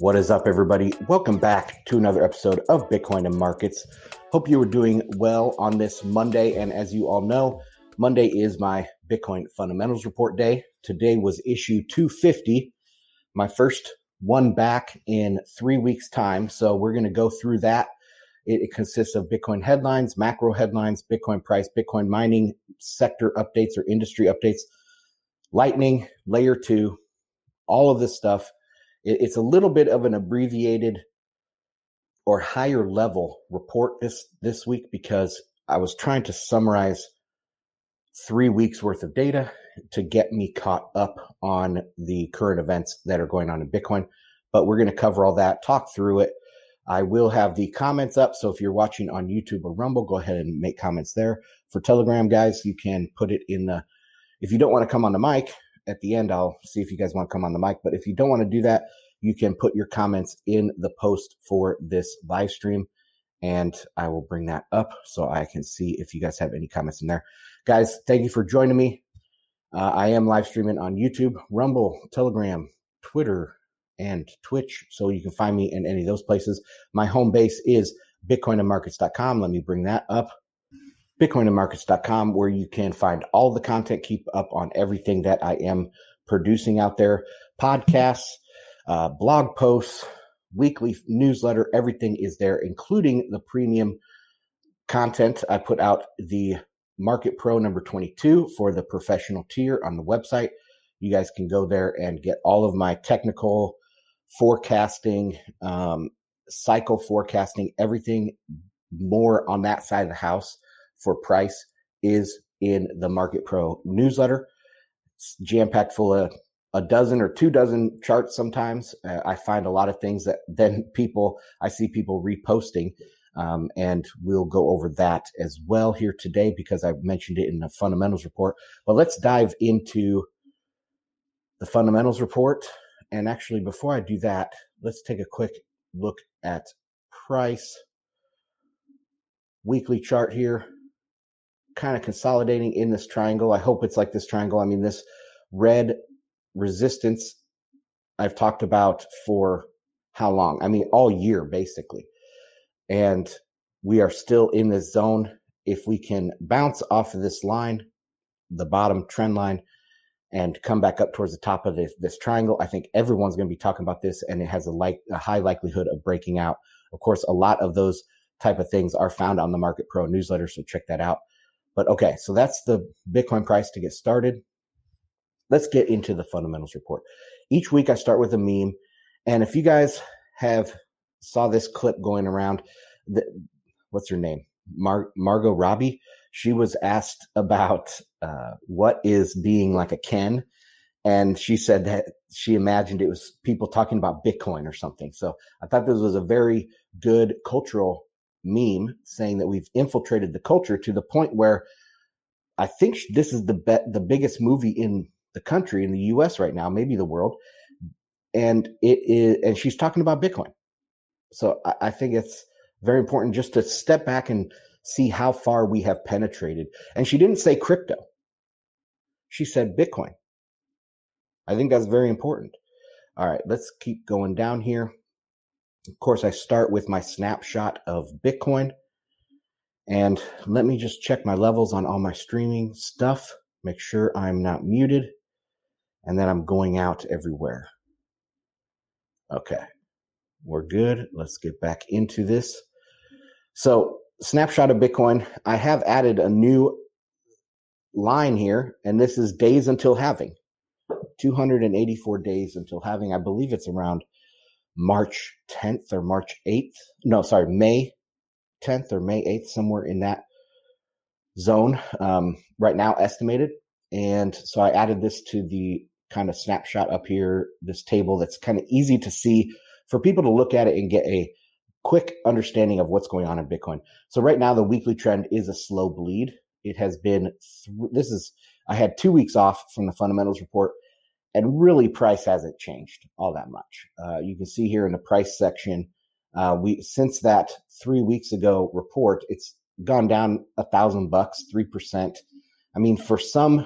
What is up, everybody? Welcome back to another episode of Bitcoin and Markets. Hope you are doing well on this Monday. And as you all know, Monday is my Bitcoin Fundamentals Report day. Today was issue 250, my first one back in 3 weeks' time. So we're going to go through that. It consists of Bitcoin headlines, macro headlines, Bitcoin price, Bitcoin mining, sector updates or industry updates, Lightning, Layer 2, all of this stuff. It's a little bit of an abbreviated or higher level report this week because I was trying to summarize 3 weeks worth of data to get me caught up on the current events that are going on in Bitcoin. But we're going to cover all that, talk through it. I will have the comments up. So if you're watching on YouTube or Rumble, go ahead and make comments there. For Telegram, guys, you can put it in the, if you don't want to come on the mic, at the end, I'll see if you guys want to come on the mic. But if you don't want to do that, you can put your comments in the post for this live stream, and I will bring that up so I can see if you guys have any comments in there. Guys, thank you for joining me. I am live streaming on YouTube, Rumble, Telegram, Twitter, and Twitch, so you can find me in any of those places. My home base is Bitcoin&Markets.com. Let me bring that up. Bitcoin&Markets.com, where you can find all the content, keep up on everything that I am producing out there, podcasts, blog posts, weekly newsletter, everything is there, including the premium content. I put out the Market Pro number 22 for the professional tier on the website. You guys can go there and get all of my technical forecasting, cycle forecasting, everything more on that side of the house. For price is in the Market Pro newsletter. It's jam-packed full of a dozen or two dozen charts sometimes. I find a lot of things that then I see people reposting, and we'll go over that as well here today because I mentioned it in the fundamentals report. But let's dive into the fundamentals report. And actually, before I do that, let's take a quick look at price. Weekly chart here. Kind of consolidating in this triangle. I hope it's like this triangle. I mean, this red resistance I've talked about for how long? I mean, all year, basically. And we are still in this zone. If we can bounce off of this line, the bottom trend line, and come back up towards the top of this triangle, I think everyone's going to be talking about this, and it has a high likelihood of breaking out. Of course, a lot of those type of things are found on the Market Pro newsletter, so check that out. But okay, so that's the Bitcoin price to get started. Let's get into the fundamentals report. Each week I start with a meme. And if you guys have saw this clip going around, what's her name? Margot Robbie. She was asked about what is being like a Ken. And she said that she imagined it was people talking about Bitcoin or something. So I thought this was a very good cultural meme saying that we've infiltrated the culture to the point where I think this is the biggest movie in the country, in the US right now, maybe the world. And it is, and she's talking about Bitcoin. So I think it's very important just to step back and see how far we have penetrated. And she didn't say crypto. She said Bitcoin. I think that's very important. All right, let's keep going down here. Of course, I start with my snapshot of Bitcoin. And let me just check my levels on all my streaming stuff. Make sure I'm not muted. And then I'm going out everywhere. Okay, we're good. Let's get back into this. So, snapshot of Bitcoin. I have added a new line here, and this is days until halving. 284 days until halving. I believe it's around March 10th or March 8th. No, sorry, May 10th or May 8th, somewhere in that zone right now estimated. And so I added this to the kind of snapshot up here, this table that's kind of easy to see for people to look at it and get a quick understanding of what's going on in Bitcoin. So right now, the weekly trend is a slow bleed. It has been, I had 2 weeks off from the fundamentals report. And really, price hasn't changed all that much. You can see here in the price section, since that 3 weeks ago report, it's gone down $1,000, 3%. I mean, for some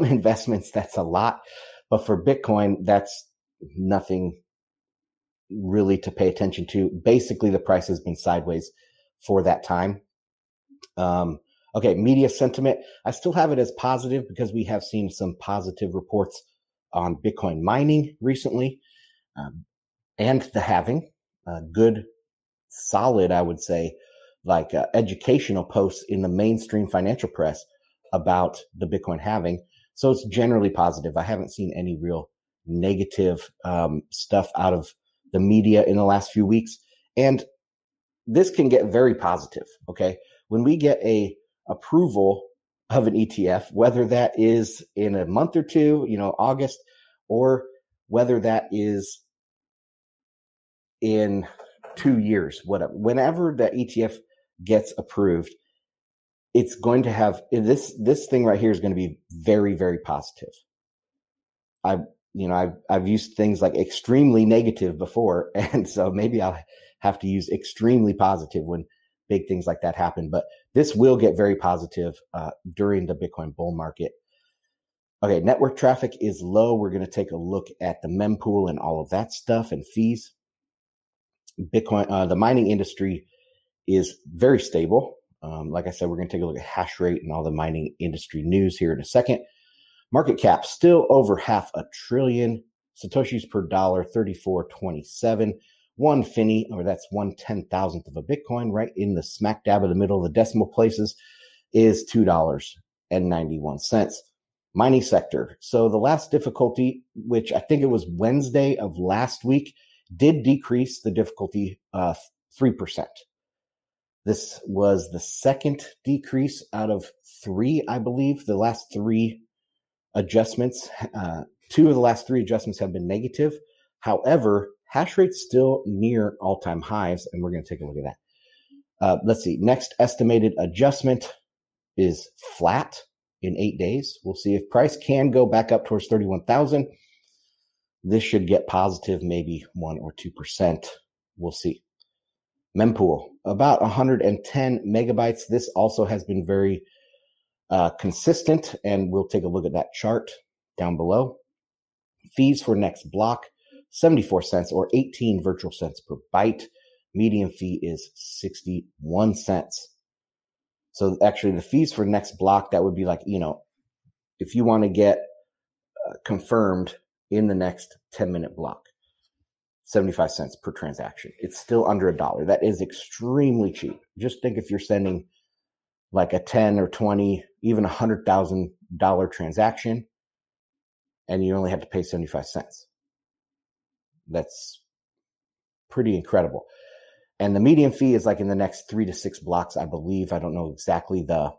investments, that's a lot, but for Bitcoin, that's nothing really to pay attention to. Basically, the price has been sideways for that time. Okay, media sentiment. I still have it as positive because we have seen some positive reports on Bitcoin mining recently, and the halving. Good, solid, I would say, like educational posts in the mainstream financial press about the Bitcoin halving. So it's generally positive. I haven't seen any real negative stuff out of the media in the last few weeks. And this can get very positive, okay? When we get a approval of an ETF, whether that is in a month or two, you know, August, or whether that is in 2 years, whatever, whenever the ETF gets approved, it's going to have this thing right here is going to be very, very positive. I've used things like extremely negative before, and so maybe I'll have to use extremely positive when big things like that happen. But this will get very positive during the Bitcoin bull market. Okay, network traffic is low. We're going to take a look at the mempool and all of that stuff and fees. Bitcoin, the mining industry is very stable. Like I said, we're going to take a look at hash rate and all the mining industry news here in a second. Market cap still over $500 billion. Satoshis per dollar, 34.27. One finny, or that's 1/10,000th of a Bitcoin, right in the smack dab of the middle of the decimal places, is $2.91. Mining sector. So the last difficulty, which I think it was Wednesday of last week, did decrease the difficulty 3%. This was the second decrease out of three, I believe. The last three adjustments, two of the last three adjustments have been negative. However, hash rate's still near all-time highs, and we're going to take a look at that. Let's see. Next estimated adjustment is flat in 8 days. We'll see if price can go back up towards 31,000. This should get positive, maybe 1 or 2%. We'll see. Mempool, about 110 megabytes. This also has been very consistent, and we'll take a look at that chart down below. Fees for next block, 74 cents or 18 virtual cents per byte. Median fee is 61 cents. So actually the fees for next block, that would be like, you know, if you want to get confirmed in the next 10-minute block, 75 cents per transaction. It's still under $1. That is extremely cheap. Just think if you're sending like a 10 or 20, even $100,000 transaction, and you only have to pay 75 cents. That's pretty incredible. And the median fee is like in the next 3 to 6 blocks, I believe. I don't know exactly the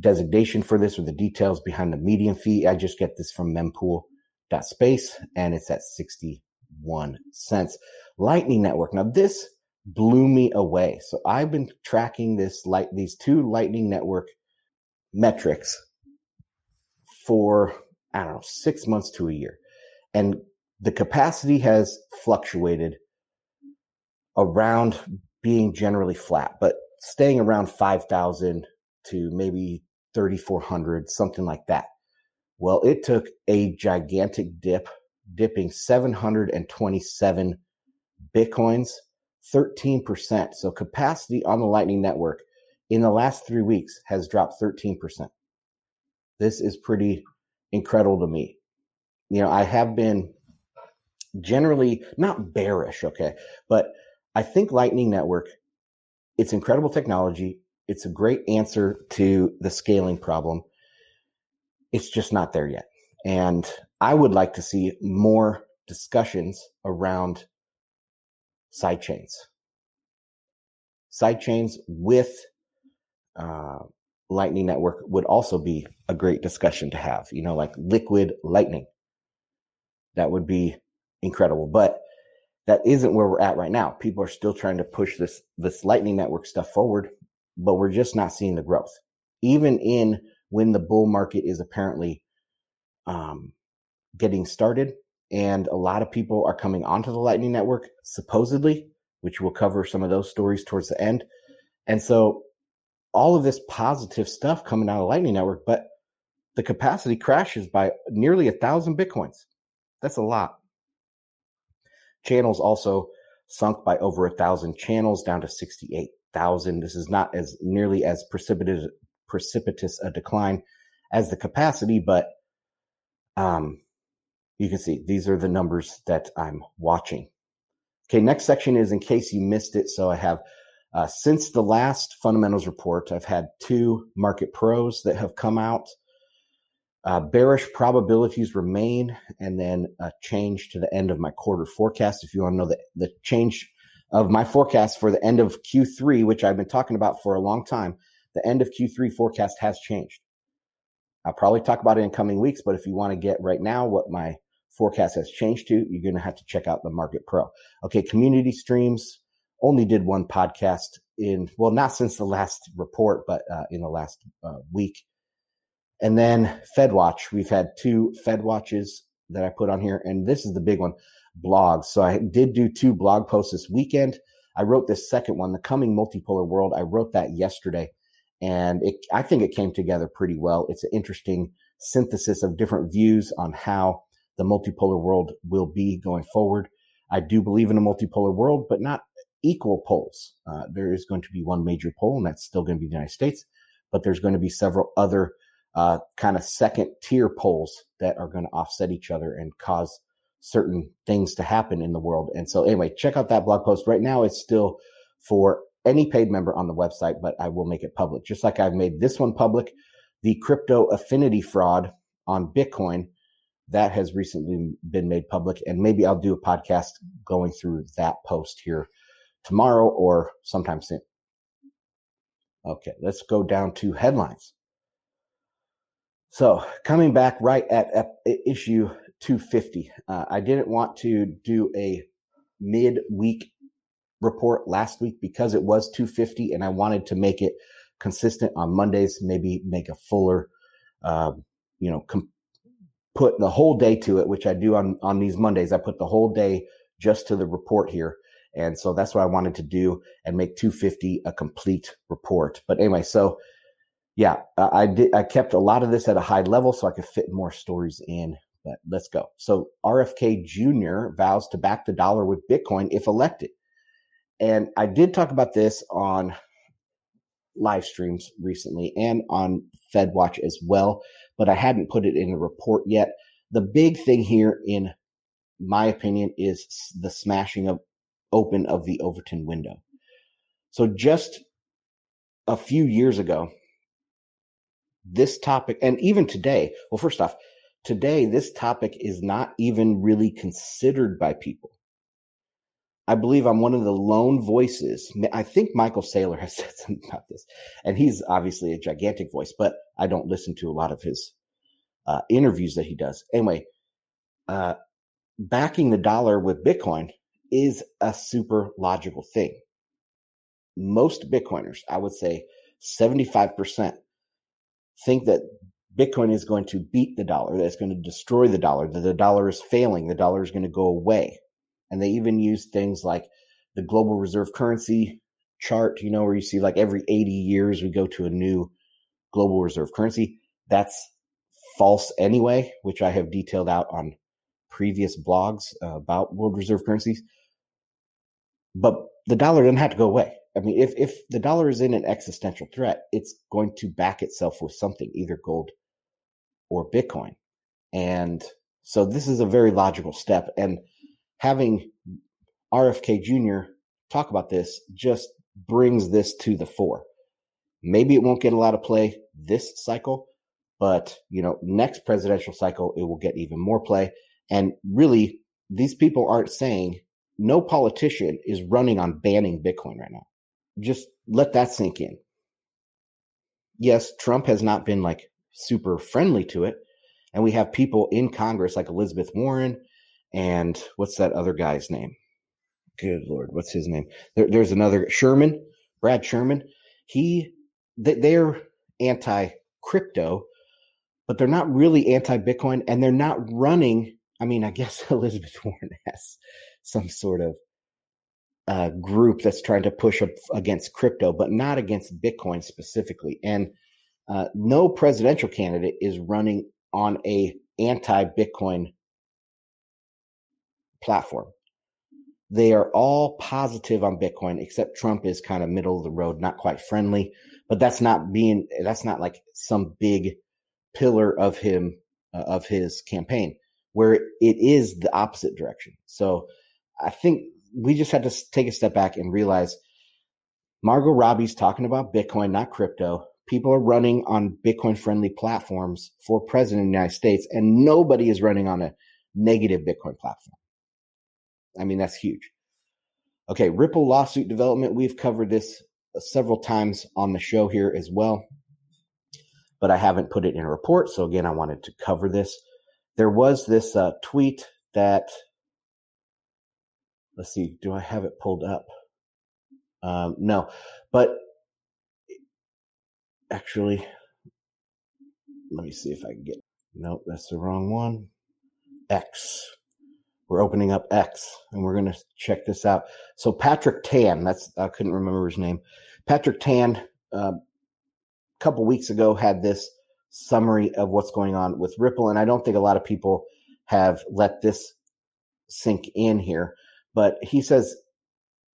designation for this or the details behind the median fee. I just get this from mempool.space, and it's at 61 cents. Lightning Network. Now, this blew me away. So I've been tracking these two Lightning Network metrics for, I don't know, 6 months to a year. And the capacity has fluctuated around being generally flat, but staying around 5,000 to maybe 3,400, something like that. Well, it took a gigantic dip, dipping 727 Bitcoins, 13%. So capacity on the Lightning Network in the last 3 weeks has dropped 13%. This is pretty incredible to me. You know, I have been generally not bearish, okay, but I think Lightning Network, it's incredible technology. It's a great answer to the scaling problem. It's just not there yet. And I would like to see more discussions around sidechains. Sidechains with Lightning Network would also be a great discussion to have, you know, like Liquid Lightning. That would be incredible. But that isn't where we're at right now. People are still trying to push this Lightning Network stuff forward, but we're just not seeing the growth. Even in when the bull market is apparently getting started, and a lot of people are coming onto the Lightning Network, supposedly, which we'll cover some of those stories towards the end. And so all of this positive stuff coming out of the Lightning Network, but the capacity crashes by nearly 1,000 Bitcoins. That's a lot. channels also sunk by over 1,000 channels down to 68,000. This is not as nearly as precipitous a decline as the capacity, but you can see these are the numbers that I'm watching. Okay, next section is in case you missed it. So I have, since the last fundamentals report, I've had 2 Market Pros that have come out. Bearish probabilities remain, and then a change to the end of my quarter forecast. If you want to know the change of my forecast for the end of Q3, which I've been talking about for a long time, the end of Q3 forecast has changed. I'll probably talk about it in coming weeks, but if you want to get right now what my forecast has changed to, you're going to have to check out the Market Pro. Okay, community streams, only did 1 podcast in, well, not since the last report, but in the last week. And then FedWatch, we've had 2 FedWatches that I put on here, and this is the big one, blogs. So I did do 2 blog posts this weekend. I wrote this second one, The Coming Multipolar World. I wrote that yesterday, and I think it came together pretty well. It's an interesting synthesis of different views on how the multipolar world will be going forward. I do believe in a multipolar world, but not equal poles. There is going to be one major pole, and that's still going to be the United States, but there's going to be several other kind of second tier poles that are going to offset each other and cause certain things to happen in the world. And so anyway, check out that blog post. Right now it's still for any paid member on the website, but I will make it public. Just like I've made this one public, the crypto affinity fraud on Bitcoin, that has recently been made public. And maybe I'll do a podcast going through that post here tomorrow or sometime soon. Okay, let's go down to headlines. So coming back right at issue 250, I didn't want to do a midweek report last week because it was 250, and I wanted to make it consistent on Mondays, maybe make a fuller, put the whole day to it, which I do on these Mondays. I put the whole day just to the report here. And so that's what I wanted to do and make 250 a complete report. But anyway, so yeah, I kept a lot of this at a high level so I could fit more stories in, but let's go. So RFK Jr. vows to back the dollar with Bitcoin if elected. And I did talk about this on live streams recently and on FedWatch as well, but I hadn't put it in a report yet. The big thing here, in my opinion, is the smashing open of the Overton window. So just a few years ago, this topic, and even today, well, first off, today, this topic is not even really considered by people. I believe I'm one of the lone voices. I think Michael Saylor has said something about this, and he's obviously a gigantic voice, but I don't listen to a lot of his interviews that he does. Anyway, backing the dollar with Bitcoin is a super logical thing. Most Bitcoiners, I would say 75%, think that Bitcoin is going to beat the dollar, that it's going to destroy the dollar, that the dollar is failing, the dollar is going to go away. And they even use things like the global reserve currency chart, where you see like every 80 years we go to a new global reserve currency. That's false anyway, which I have detailed out on previous blogs about world reserve currencies. But the dollar doesn't have to go away. I mean, if the dollar is in an existential threat, it's going to back itself with something, either gold or Bitcoin. And so this is a very logical step. And having RFK Jr. talk about this just brings this to the fore. Maybe it won't get a lot of play this cycle, but, next presidential cycle, it will get even more play. And really, these people aren't saying, no politician is running on banning Bitcoin right now. Just let that sink in. Yes, Trump has not been like super friendly to it. And we have people in Congress like Elizabeth Warren and what's that other guy's name? Good Lord, what's his name? There's another Sherman, Brad Sherman. They're anti-crypto, but they're not really anti-Bitcoin, and they're not running. I mean, I guess Elizabeth Warren has some sort of group that's trying to push up against crypto, but not against Bitcoin specifically. And no presidential candidate is running on a anti-Bitcoin platform. They are all positive on Bitcoin, except Trump is kind of middle of the road, not quite friendly. But that's not like some big pillar of him, of his campaign, where it is the opposite direction. So I think we just have to take a step back and realize Margot Robbie's talking about Bitcoin, not crypto. People are running on Bitcoin-friendly platforms for president of the United States, and nobody is running on a negative Bitcoin platform. I mean, that's huge. Okay, Ripple lawsuit development. We've covered this several times on the show here as well, but I haven't put it in a report. So again, I wanted to cover this. There was this tweet that, let's see, do I have it pulled up? No, but actually, let me see if I can get, nope, that's the wrong one. X. We're opening up X, and we're going to check this out. So Patrick Tan, I couldn't remember his name. Patrick Tan, a couple weeks ago, had this summary of what's going on with Ripple, and I don't think a lot of people have let this sink in here. But he says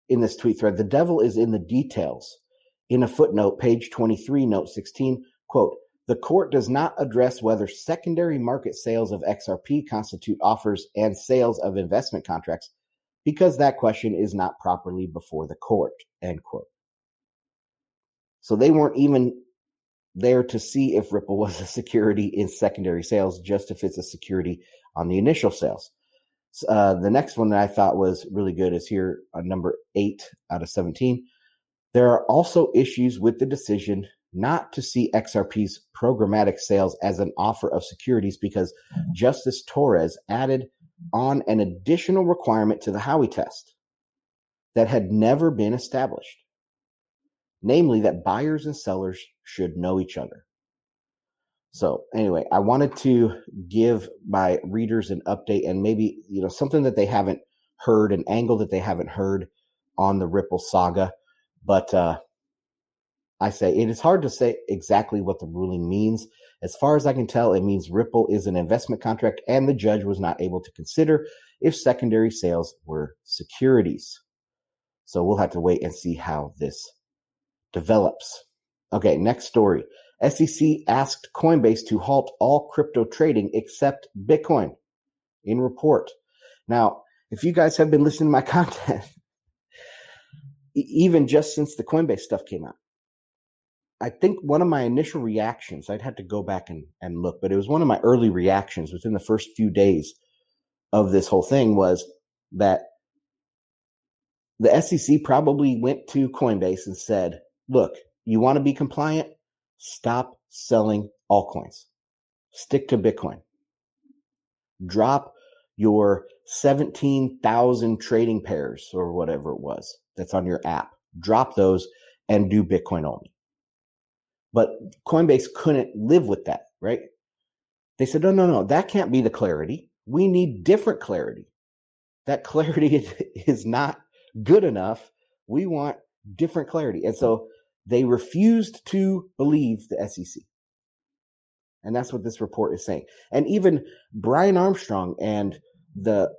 in this tweet thread, the devil is in the details. In a footnote, page 23, note 16, quote, the court does not address whether secondary market sales of XRP constitute offers and sales of investment contracts because that question is not properly before the court, end quote. So they weren't even there to see if Ripple was a security in secondary sales, just if it's a security on the initial sales. The next one that I thought was really good is here on number 8 out of 17. There are also issues with the decision not to see XRP's programmatic sales as an offer of securities because Justice Torres added on an additional requirement to the Howey test that had never been established, namely that buyers and sellers should know each other. So anyway, I wanted to give my readers an update and maybe, you know, something that they haven't heard, an angle that they haven't heard on the Ripple saga. But I say it is hard to say exactly what the ruling means. As far as I can tell, it means Ripple is an investment contract and the judge was not able to consider if secondary sales were securities. So we'll have to wait and see how this develops. Okay, next story. SEC asked Coinbase to halt all crypto trading except Bitcoin in report. Now, if you guys have been listening to my content, even just since the Coinbase stuff came out, I think one of my initial reactions, I'd have to go back and look, but it was one of my early reactions within the first few days of this whole thing was that the SEC probably went to Coinbase and said, look, you want to be compliant? Stop selling altcoins. Stick to Bitcoin. Drop your 17,000 trading pairs or whatever it was that's on your app. Drop those and do Bitcoin only. But Coinbase couldn't live with that, right? They said, no, that can't be the clarity. We need different clarity. That clarity is not good enough. We want different clarity. And so they refused to believe the SEC. And that's what this report is saying. And even Brian Armstrong and the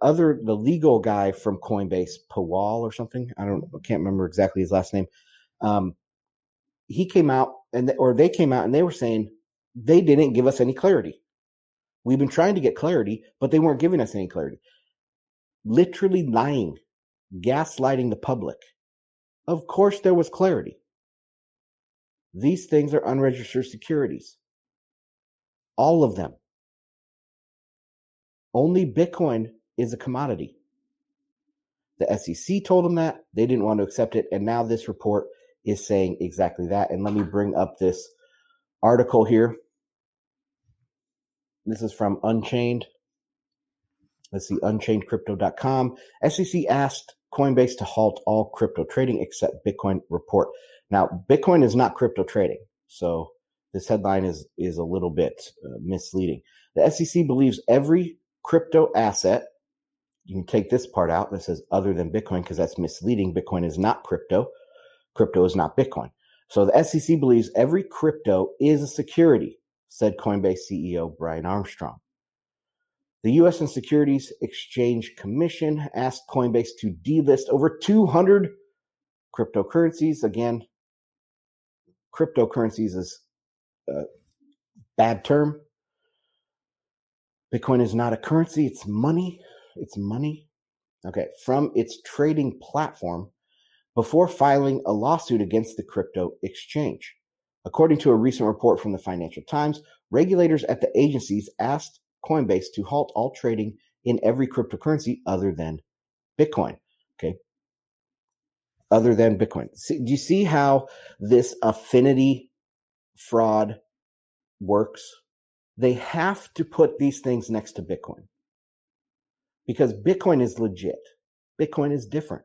legal guy from Coinbase, Pawal or something, I can't remember exactly his last name. He came out or they came out and they were saying they didn't give us any clarity. We've been trying to get clarity, but they weren't giving us any clarity. Literally lying, gaslighting the public. Of course there was clarity. These things are unregistered securities. All of them. Only Bitcoin is a commodity. The SEC told them that. They didn't want to accept it. And now this report is saying exactly that. And let me bring up this article here. This is from Unchained. Let's see, unchainedcrypto.com. SEC asked Coinbase to halt all crypto trading except Bitcoin report. Now, Bitcoin is not crypto trading, so this headline is a little bit misleading. The SEC believes every crypto asset, you can take this part out that says other than Bitcoin because that's misleading. Bitcoin is not crypto. Crypto is not Bitcoin. So the SEC believes every crypto is a security, said Coinbase CEO Brian Armstrong. The U.S. and Securities Exchange Commission asked Coinbase to delist over 200 cryptocurrencies. Again, cryptocurrencies is a bad term. Bitcoin is not a currency. It's money. It's money. Okay. From its trading platform before filing a lawsuit against the crypto exchange. According to a recent report from the Financial Times, regulators at the agencies asked Coinbase to halt all trading in every cryptocurrency other than Bitcoin. Okay. Other than Bitcoin. Do you see how this affinity fraud works? They have to put these things next to Bitcoin because Bitcoin is legit. Bitcoin is different,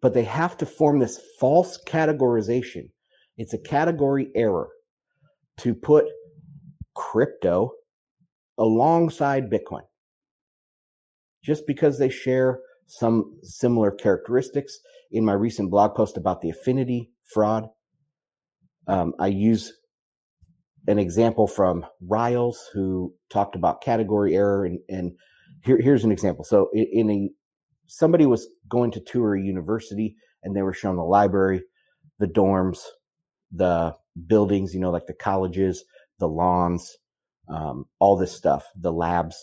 but they have to form this false categorization. It's a category error to put crypto alongside Bitcoin just because they share some similar characteristics. In my recent blog post about the affinity fraud, I use an example from Riles, who talked about category error. And here's an example. So somebody was going to tour a university and they were shown the library, the dorms, the buildings, you know, like the colleges, the lawns, all this stuff, the labs.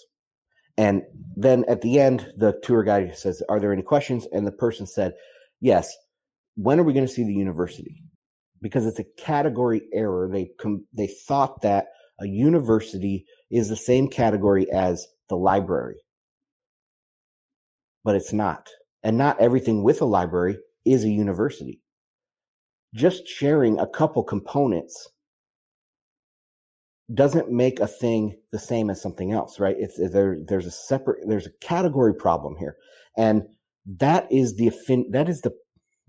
And then at the end, the tour guide says, "Are there any questions?" And the person said, "Yes. When are we going to see the university?" Because it's a category error. They thought that a university is the same category as the library, but it's not. And not everything with a library is a university. Just sharing a couple components doesn't make a thing the same as something else, right? There's a category problem here, and that is the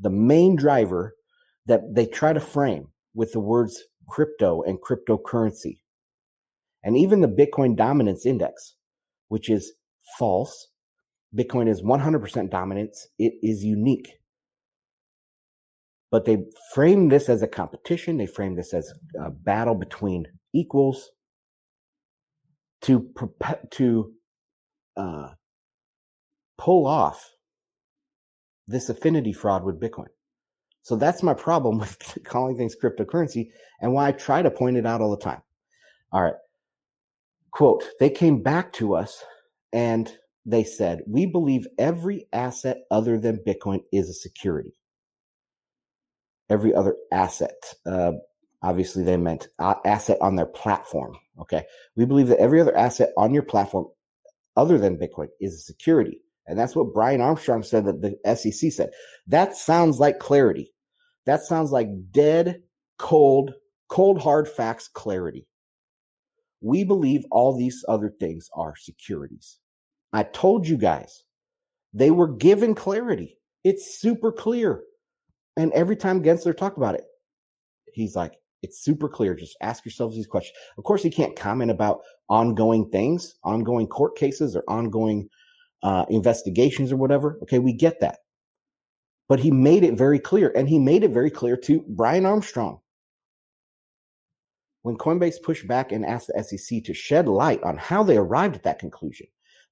main driver that they try to frame with the words crypto and cryptocurrency. And even the Bitcoin dominance index, which is false. Bitcoin is 100% dominance. It is unique. But they frame this as a competition. They frame this as a battle between equals to pull off this affinity fraud with Bitcoin. So that's my problem with calling things cryptocurrency and why I try to point it out all the time. All right. Quote, they came back to us and they said, "We believe every asset other than Bitcoin is a security." Every other asset. Obviously, they meant asset on their platform. Okay. "We believe that every other asset on your platform other than Bitcoin is a security." And that's what Brian Armstrong said that the SEC said. That sounds like clarity. That sounds like dead, cold, hard facts clarity. We believe all these other things are securities. I told you guys, they were given clarity. It's super clear. And every time Gensler talked about it, he's like, it's super clear. Just ask yourselves these questions. Of course, he can't comment about ongoing things, ongoing court cases or ongoing investigations or whatever. Okay, we get that. But he made it very clear, and he made it very clear to Brian Armstrong. When Coinbase pushed back and asked the SEC to shed light on how they arrived at that conclusion,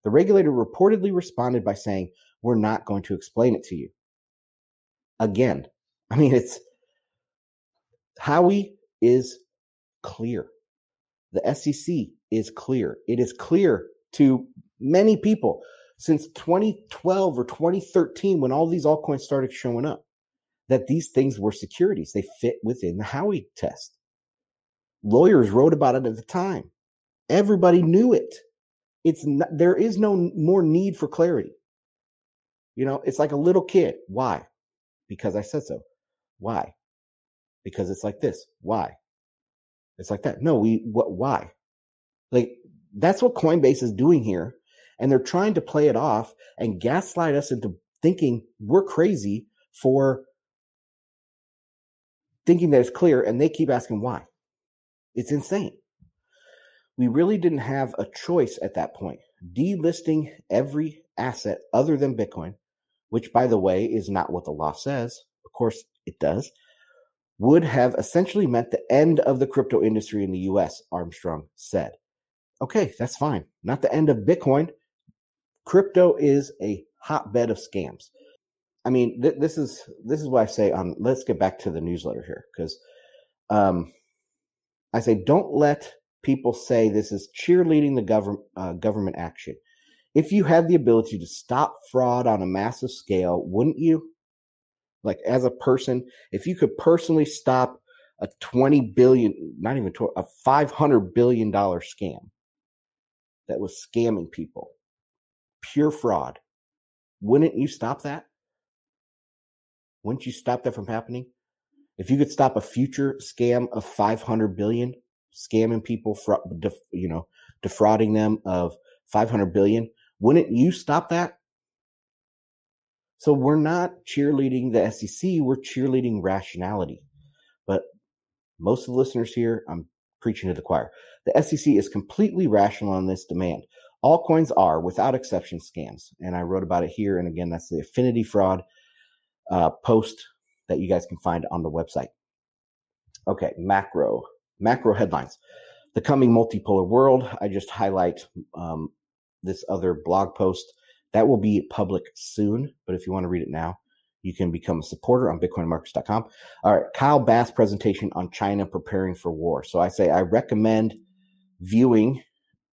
the regulator reportedly responded by saying, "We're not going to explain it to you." Again, I mean, it's Howey is clear. The SEC is clear. It is clear to many people. Since 2012 or 2013, when all these altcoins started showing up, that these things were securities. They fit within the Howey test. Lawyers wrote about it at the time. Everybody knew it. There is no more need for clarity. You know, it's like a little kid. Why? Because I said so. Why? Because it's like this. Why? It's like that. No, why? Like, that's what Coinbase is doing here. And they're trying to play it off and gaslight us into thinking we're crazy for thinking that it's clear. And they keep asking why. It's insane. We really didn't have a choice at that point. Delisting every asset other than Bitcoin, which, by the way, is not what the law says. Of course it does. Would have essentially meant the end of the crypto industry in the U.S., Armstrong said. Okay, that's fine. Not the end of Bitcoin. Crypto is a hotbed of scams. I mean, this is why I say let's get back to the newsletter here, because I say don't let people say this is cheerleading the government action. If you had the ability to stop fraud on a massive scale, wouldn't you? Like, as a person, if you could personally stop a $500 billion scam that was scamming people, pure fraud, wouldn't you stop that? Wouldn't you stop that from happening? If you could stop a future scam of $500 billion, scamming people, defrauding them of $500 billion, wouldn't you stop that? So we're not cheerleading the SEC, we're cheerleading rationality. But most of the listeners here, I'm preaching to the choir. The SEC is completely rational on this demand. All coins are, without exception, scams. And I wrote about it here. And again, that's the affinity fraud post that you guys can find on the website. Okay, macro headlines. The coming multipolar world. I just highlight this other blog post that will be public soon, but if you want to read it now, you can become a supporter on Bitcoin&Markets.com. All right, Kyle Bass presentation on China preparing for war. So I say I recommend viewing.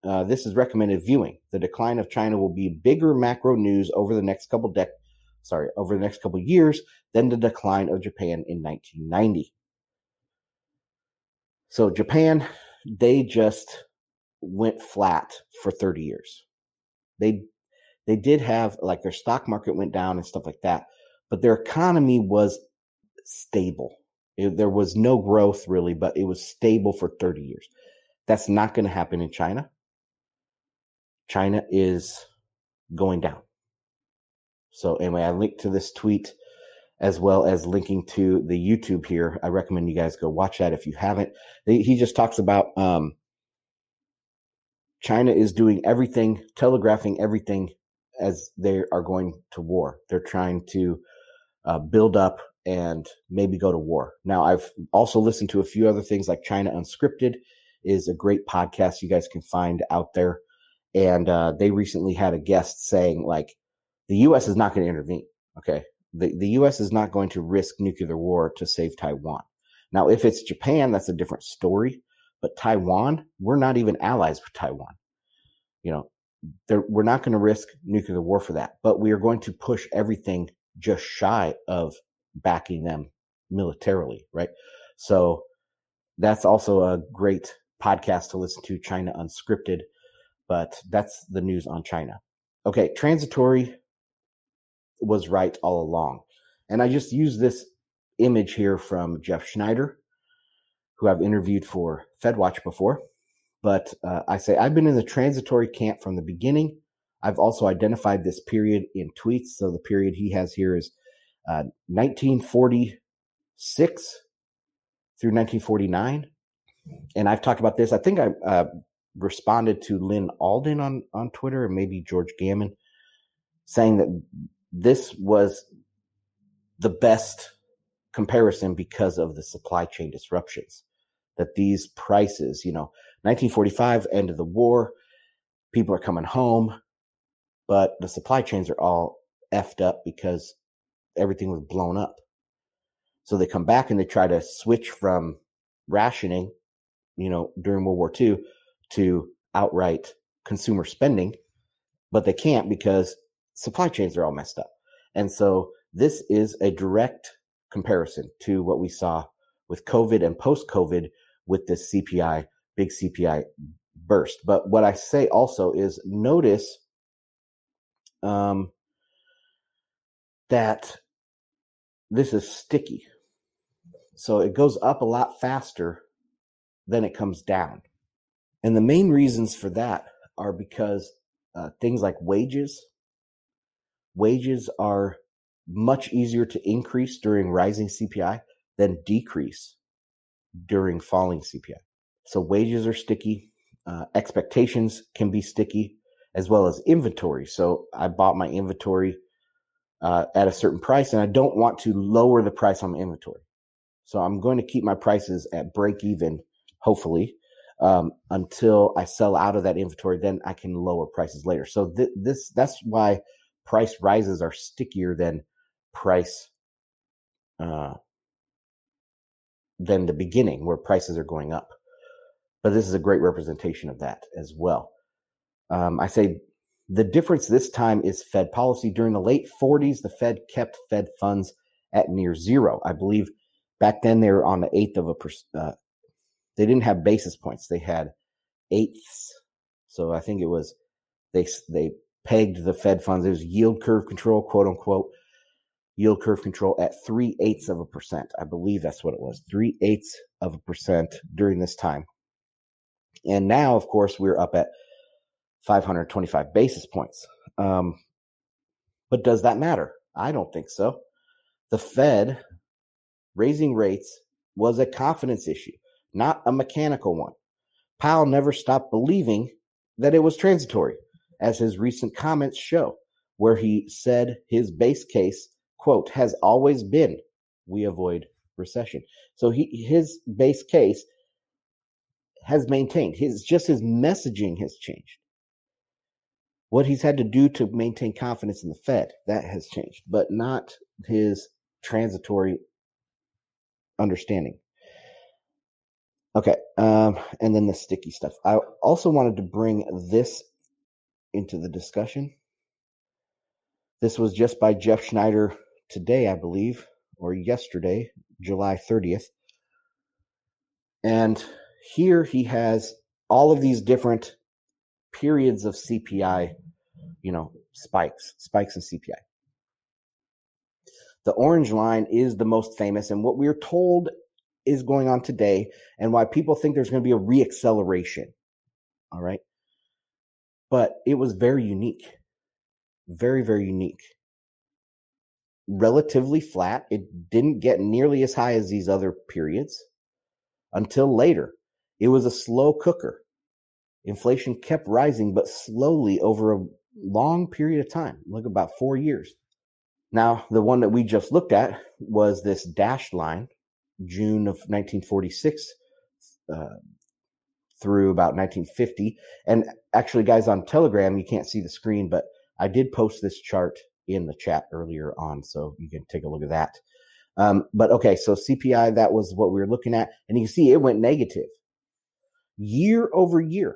This is recommended viewing. The decline of China will be bigger macro news over the next couple years than the decline of Japan in 1990. So Japan, they just went flat for 30 years. They did have, like, their stock market went down and stuff like that, but their economy was stable. There was no growth really, but it was stable for 30 years. That's not going to happen in China. China is going down. So anyway, I linked to this tweet as well as linking to the YouTube here. I recommend you guys go watch that if you haven't. He just talks about China is doing everything, telegraphing everything, as they are going to war. They're trying to build up and maybe go to war. Now, I've also listened to a few other things, like China Unscripted is a great podcast you guys can find out there. And they recently had a guest saying, like, the U.S. is not going to intervene, okay? The U.S. is not going to risk nuclear war to save Taiwan. Now, if it's Japan, that's a different story. But Taiwan, we're not even allies with Taiwan. You know, we're not going to risk nuclear war for that, but we are going to push everything just shy of backing them militarily, right? So that's also a great podcast to listen to, China Unscripted, but that's the news on China. Okay, transitory was right all along. And I just use this image here from Jeff Schneider, who I've interviewed for FedWatch before. But I say, I've been in the transitory camp from the beginning. I've also identified this period in tweets. So the period he has here is 1946 through 1949. And I've talked about this. I think I responded to Lynn Alden on Twitter, and maybe George Gammon, saying that this was the best comparison because of the supply chain disruptions, that these prices, you know, 1945, end of the war, people are coming home, but the supply chains are all effed up because everything was blown up. So they come back and they try to switch from rationing, you know, during World War II to outright consumer spending, but they can't because supply chains are all messed up. And so this is a direct comparison to what we saw with COVID and post-COVID with this CPI, big CPI burst. But what I say also is notice that this is sticky. So it goes up a lot faster than it comes down. And the main reasons for that are because things like wages. Wages are much easier to increase during rising CPI than decrease during falling CPI. So wages are sticky. Expectations can be sticky, as well as inventory. So I bought my inventory at a certain price, and I don't want to lower the price on my inventory. So I'm going to keep my prices at break even, hopefully, until I sell out of that inventory, then I can lower prices later. So that's why price rises are stickier than price than the beginning where prices are going up. But this is a great representation of that as well. I say the difference this time is Fed policy. During the late 40s, the Fed kept Fed funds at near zero. I believe back then they were on the eighth of a percent. They didn't have basis points. They had eighths. So I think it was they pegged the Fed funds. It was yield curve control, quote unquote, yield curve control at 0.38%. I believe that's what it was, 0.38% during this time. And now, of course, we're up at 525 basis points. But does that matter? I don't think so. The Fed raising rates was a confidence issue, not a mechanical one. Powell never stopped believing that it was transitory, as his recent comments show, where he said his base case, quote, has always been, we avoid recession. So his base case has maintained. His messaging has changed. What he's had to do to maintain confidence in the Fed, that has changed, but not his transitory understanding. Okay, and then the sticky stuff. I also wanted to bring this into the discussion. This was just by Jeff Schneider today, I believe, or yesterday, July 30th. And here he has all of these different periods of CPI, spikes in CPI. The orange line is the most famous, and what we're told is going on today, and why people think there's going to be a reacceleration. All right. But it was very unique, very, very unique. Relatively flat. It didn't get nearly as high as these other periods until later. It was a slow cooker. Inflation kept rising, but slowly over a long period of time, like about 4 years. Now, the one that we just looked at was this dashed line, June of 1946 through about 1950. And actually, guys, on Telegram, you can't see the screen, but I did post this chart in the chat earlier on, so you can take a look at that. But okay, so CPI, that was what we were looking at. And you can see it went negative year over year.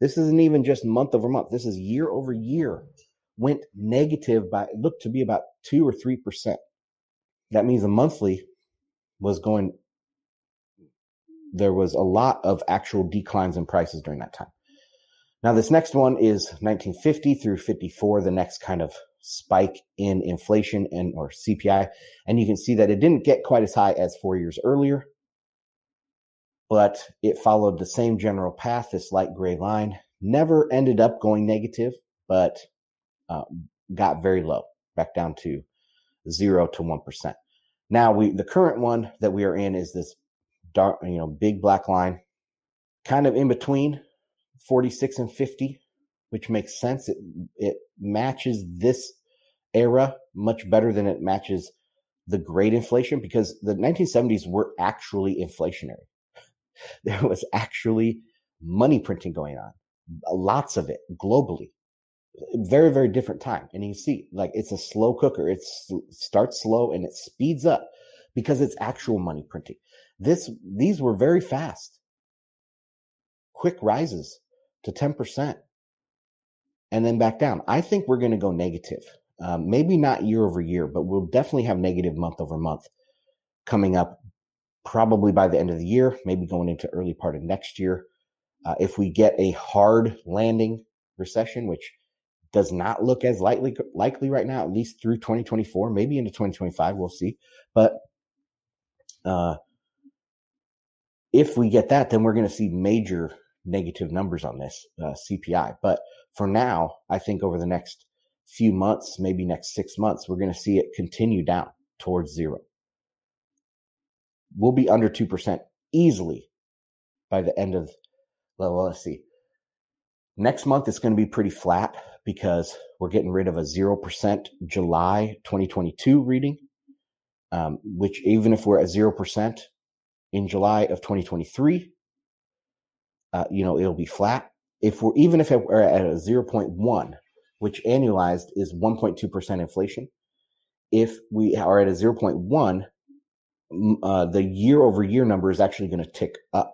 This isn't even just month over month. This is year over year. Went negative by, it looked to be about 2 or 3%. That means the monthly was going, there was a lot of actual declines in prices during that time. Now, this next one is 1950 through 54, the next kind of spike in inflation and or CPI. And you can see that it didn't get quite as high as 4 years earlier, but it followed the same general path, this light gray line. Never ended up going negative, but got very low, back down to 0 to 1%. Now, the current one that we are in is this dark, big black line, kind of in between 46 and 50, which makes sense. It matches this era much better than it matches the great inflation, because the 1970s were actually inflationary. There was actually money printing going on, lots of it globally. Very, very different time. And you see, like, it's a slow cooker. It starts slow and it speeds up because it's actual money printing. These were very fast, quick rises to 10%, and then back down. I think we're going to go negative. Maybe not year over year, but we'll definitely have negative month over month coming up, probably by the end of the year, maybe going into early part of next year. If we get a hard landing recession, which does not look as likely right now, at least through 2024, maybe into 2025, we'll see. But if we get that, then we're going to see major negative numbers on this CPI. But for now, I think over the next few months, maybe next 6 months, we're going to see it continue down towards zero. We'll be under 2% easily by the end of, let's see. Next month, it's going to be pretty flat because we're getting rid of a 0% July 2022 reading, which even if we're at 0% in July of 2023, you know, it'll be flat. If we're even if we're at a 0.1, which annualized is 1.2% inflation, if we are at a 0.1, the year over year number is actually going to tick up,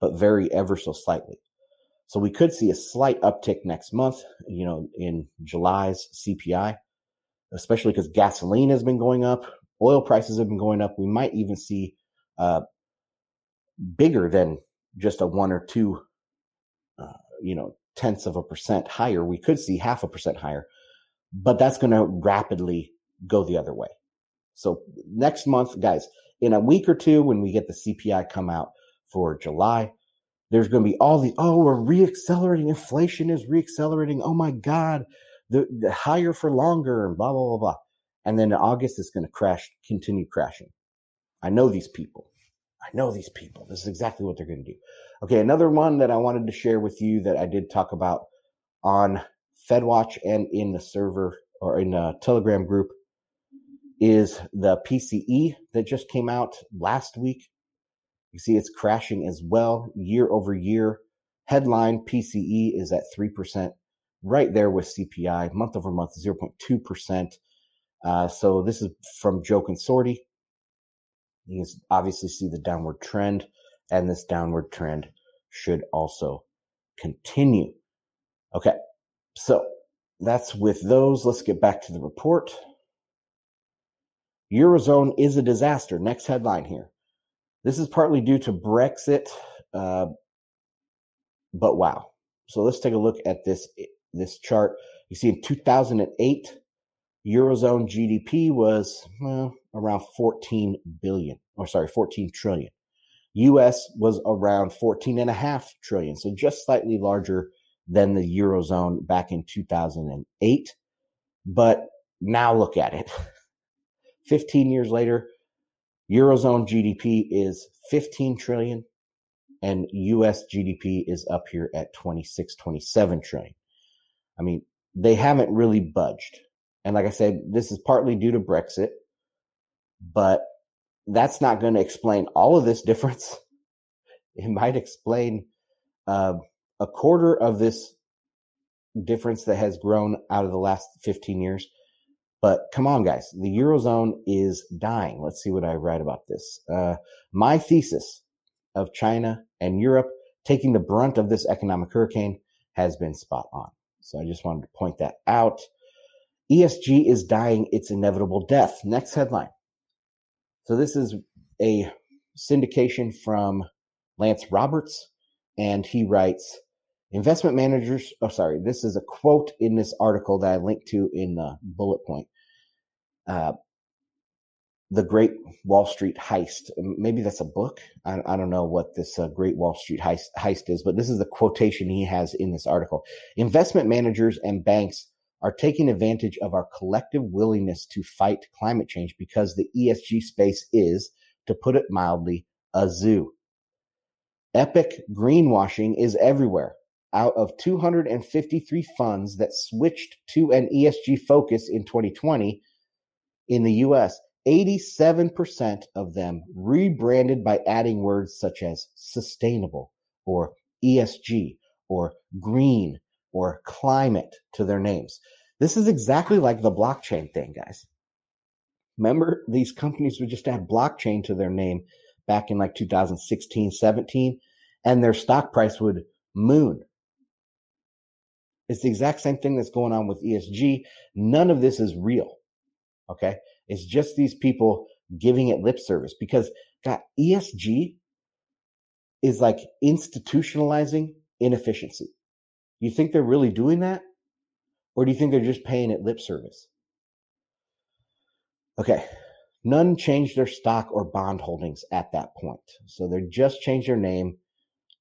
but vary ever so slightly. So we could see a slight uptick next month, you know, in July's CPI, especially because gasoline has been going up, oil prices have been going up. We might even see bigger than just a 1 or 2, you know, tenths of a percent higher. We could see 0.5% higher, but that's going to rapidly go the other way. So next month, guys, in a week or two, when we get the CPI come out for July, there's going to be all these, oh, we're reaccelerating. Inflation is reaccelerating. Oh my God, the higher for longer and blah, blah, blah, blah. And then in August, it's going to crash, continue crashing. I know these people. This is exactly what they're going to do. Okay, another one that I wanted to share with you that I did talk about on FedWatch and in the server or in the Telegram group is the PCE that just came out last week. You see it's crashing as well year over year. Headline PCE is at 3%, right there with CPI, month over month, 0.2%. So this is from Joe Consorti. You can obviously see the downward trend, and this downward trend should also continue. Okay, so that's with those. Let's get back to the report. Eurozone is a disaster. Next headline here. This is partly due to Brexit, but wow. So let's take a look at this chart. You see in 2008, Eurozone GDP was around 14 trillion. US was around 14.5 trillion. So just slightly larger than the Eurozone back in 2008. But now look at it. 15 years later, Eurozone GDP is 15 trillion and US GDP is up here at 27 trillion. I mean, they haven't really budged. And like I said, this is partly due to Brexit, but that's not going to explain all of this difference. It might explain a quarter of this difference that has grown out of the last 15 years. But come on, guys, the Eurozone is dying. Let's see what I write about this. My thesis of China and Europe taking the brunt of this economic hurricane has been spot on. So I just wanted to point that out. ESG is dying its inevitable death. Next headline. So this is a syndication from Lance Roberts, and he writes, investment managers, this is a quote in this article that I linked to in the bullet point. The Great Wall Street Heist. Maybe that's a book. I don't know what this Great Wall Street heist is, but this is the quotation he has in this article. Investment managers and banks are taking advantage of our collective willingness to fight climate change because the ESG space is, to put it mildly, a zoo. Epic greenwashing is everywhere. Out of 253 funds that switched to an ESG focus in 2020 in the U.S., 87% of them rebranded by adding words such as sustainable or ESG or green or climate to their names. This is exactly like the blockchain thing, guys. Remember, these companies would just add blockchain to their name back in like 2016, 17, and their stock price would moon. It's the exact same thing that's going on with ESG. None of this is real, okay? It's just these people giving it lip service because, God, ESG is like institutionalizing inefficiency. You think they're really doing that? Or do you think they're just paying it lip service? Okay, none changed their stock or bond holdings at that point. So they just changed their name,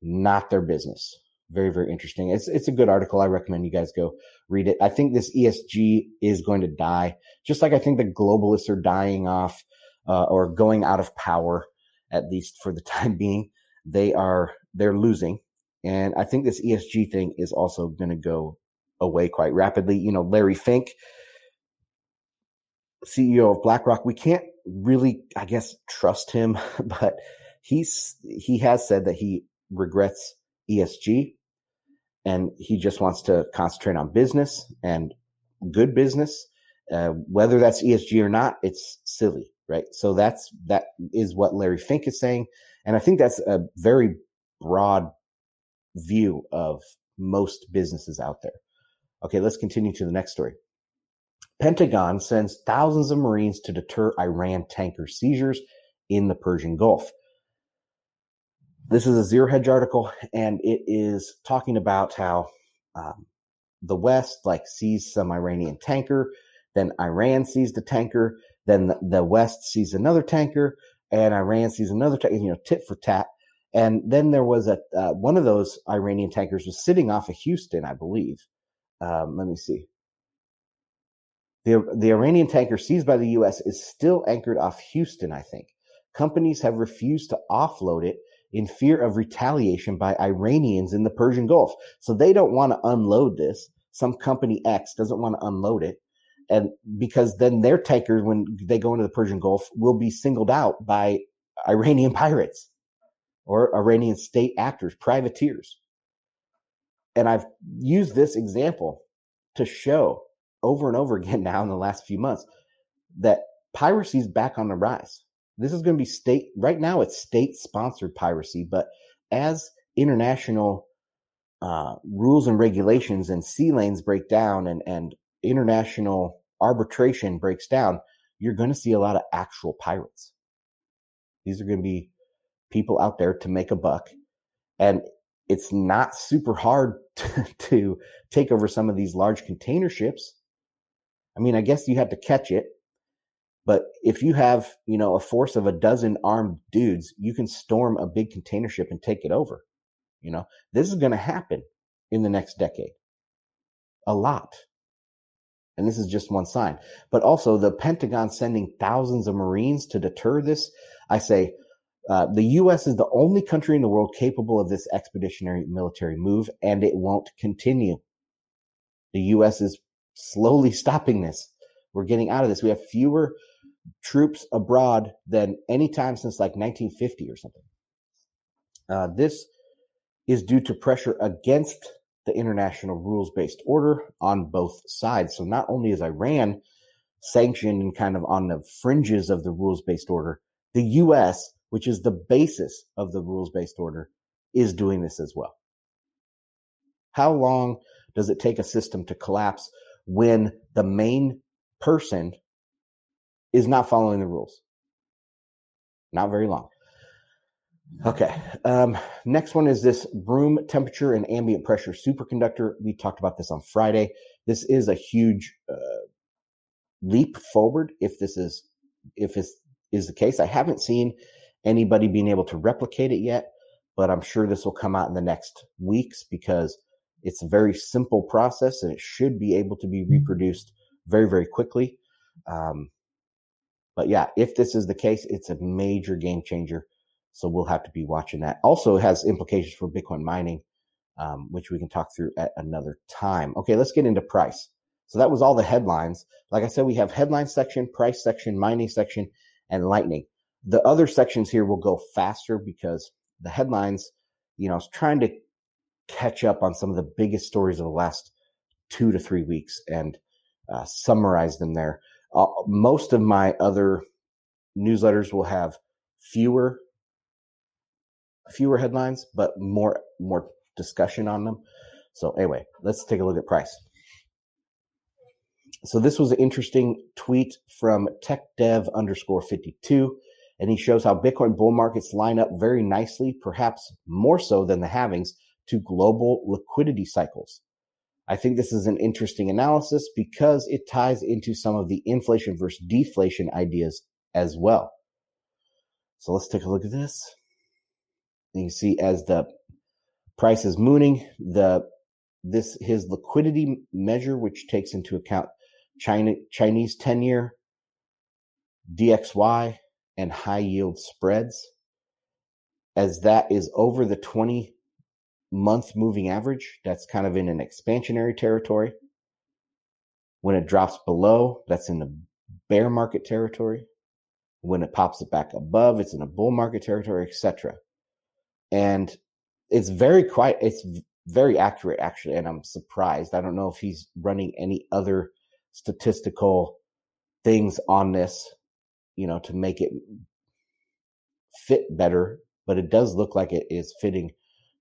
not their business. Very, very interesting. It's a good article. I recommend you guys go read it. I think this ESG is going to die, just like I think the globalists are dying off or going out of power, at least for the time being. They're losing. And I think this ESG thing is also going to go away quite rapidly. You know, Larry Fink, CEO of BlackRock, we can't really, I guess, trust him, but he has said that he regrets ESG, and he just wants to concentrate on business and good business. Whether that's ESG or not, it's silly, right? So that is what Larry Fink is saying. And I think that's a very broad view of most businesses out there. Okay, let's continue to the next story. Pentagon sends thousands of Marines to deter Iran tanker seizures in the Persian Gulf. This is a Zero Hedge article, and it is talking about how the West sees some Iranian tanker, then Iran sees the tanker, then the West sees another tanker, and Iran sees another tanker, tit for tat. And then there was one of those Iranian tankers was sitting off of Houston, I believe. Let me see. The Iranian tanker seized by the U.S. is still anchored off Houston, I think. Companies have refused to offload it in fear of retaliation by Iranians in the Persian Gulf. So they don't want to unload this. Some company X doesn't want to unload it. And because then their tankers, when they go into the Persian Gulf, will be singled out by Iranian pirates or Iranian state actors, privateers. And I've used this example to show over and over again now in the last few months that piracy is back on the rise. This is going to be state, right now it's state-sponsored piracy, but as international rules and regulations and sea lanes break down and international arbitration breaks down, you're going to see a lot of actual pirates. These are going to be people out there to make a buck. And it's not super hard to take over some of these large container ships. I mean, I guess you have to catch it. But if you have, a force of a dozen armed dudes, you can storm a big container ship and take it over. This is going to happen in the next decade. A lot. And this is just one sign. But also the Pentagon sending thousands of Marines to deter this. I say the U.S. is the only country in the world capable of this expeditionary military move, and it won't continue. The U.S. is slowly stopping this. We're getting out of this. We have fewer troops abroad than any time since 1950 or something. This is due to pressure against the international rules-based order on both sides. So not only is Iran sanctioned and kind of on the fringes of the rules-based order, the U.S., which is the basis of the rules-based order, is doing this as well. How long does it take a system to collapse when the main person is not following the rules? Not very long. Okay. Next one is this room temperature and ambient pressure superconductor. We talked about this on Friday. This is a huge leap forward if this is the case. I haven't seen anybody being able to replicate it yet, but I'm sure this will come out in the next weeks because it's a very simple process and it should be able to be reproduced very, very quickly. But yeah, if this is the case, it's a major game changer. So we'll have to be watching that. Also, it has implications for Bitcoin mining, which we can talk through at another time. Okay, let's get into price. So that was all the headlines. Like I said, we have headline section, price section, mining section, and lightning. The other sections here will go faster because the headlines, I was trying to catch up on some of the biggest stories of the last 2 to 3 weeks and summarize them there. Most of my other newsletters will have fewer headlines, but more discussion on them. So anyway, let's take a look at price. So this was an interesting tweet from techdev_52, and he shows how Bitcoin bull markets line up very nicely, perhaps more so than the halvings, to global liquidity cycles. I think this is an interesting analysis because it ties into some of the inflation versus deflation ideas as well. So let's take a look at this. You can see as the price is mooning, his liquidity measure, which takes into account Chinese 10-year, DXY, and high-yield spreads, as that is over the 20-month moving average, that's kind of in an expansionary territory. When it drops below, that's in the bear market territory. When it pops it back above, it's in a bull market territory, etc. And It's very quiet. It's very accurate, actually, and I'm surprised. I don't know if he's running any other statistical things on this, you know, to make it fit better, but it does look like it is fitting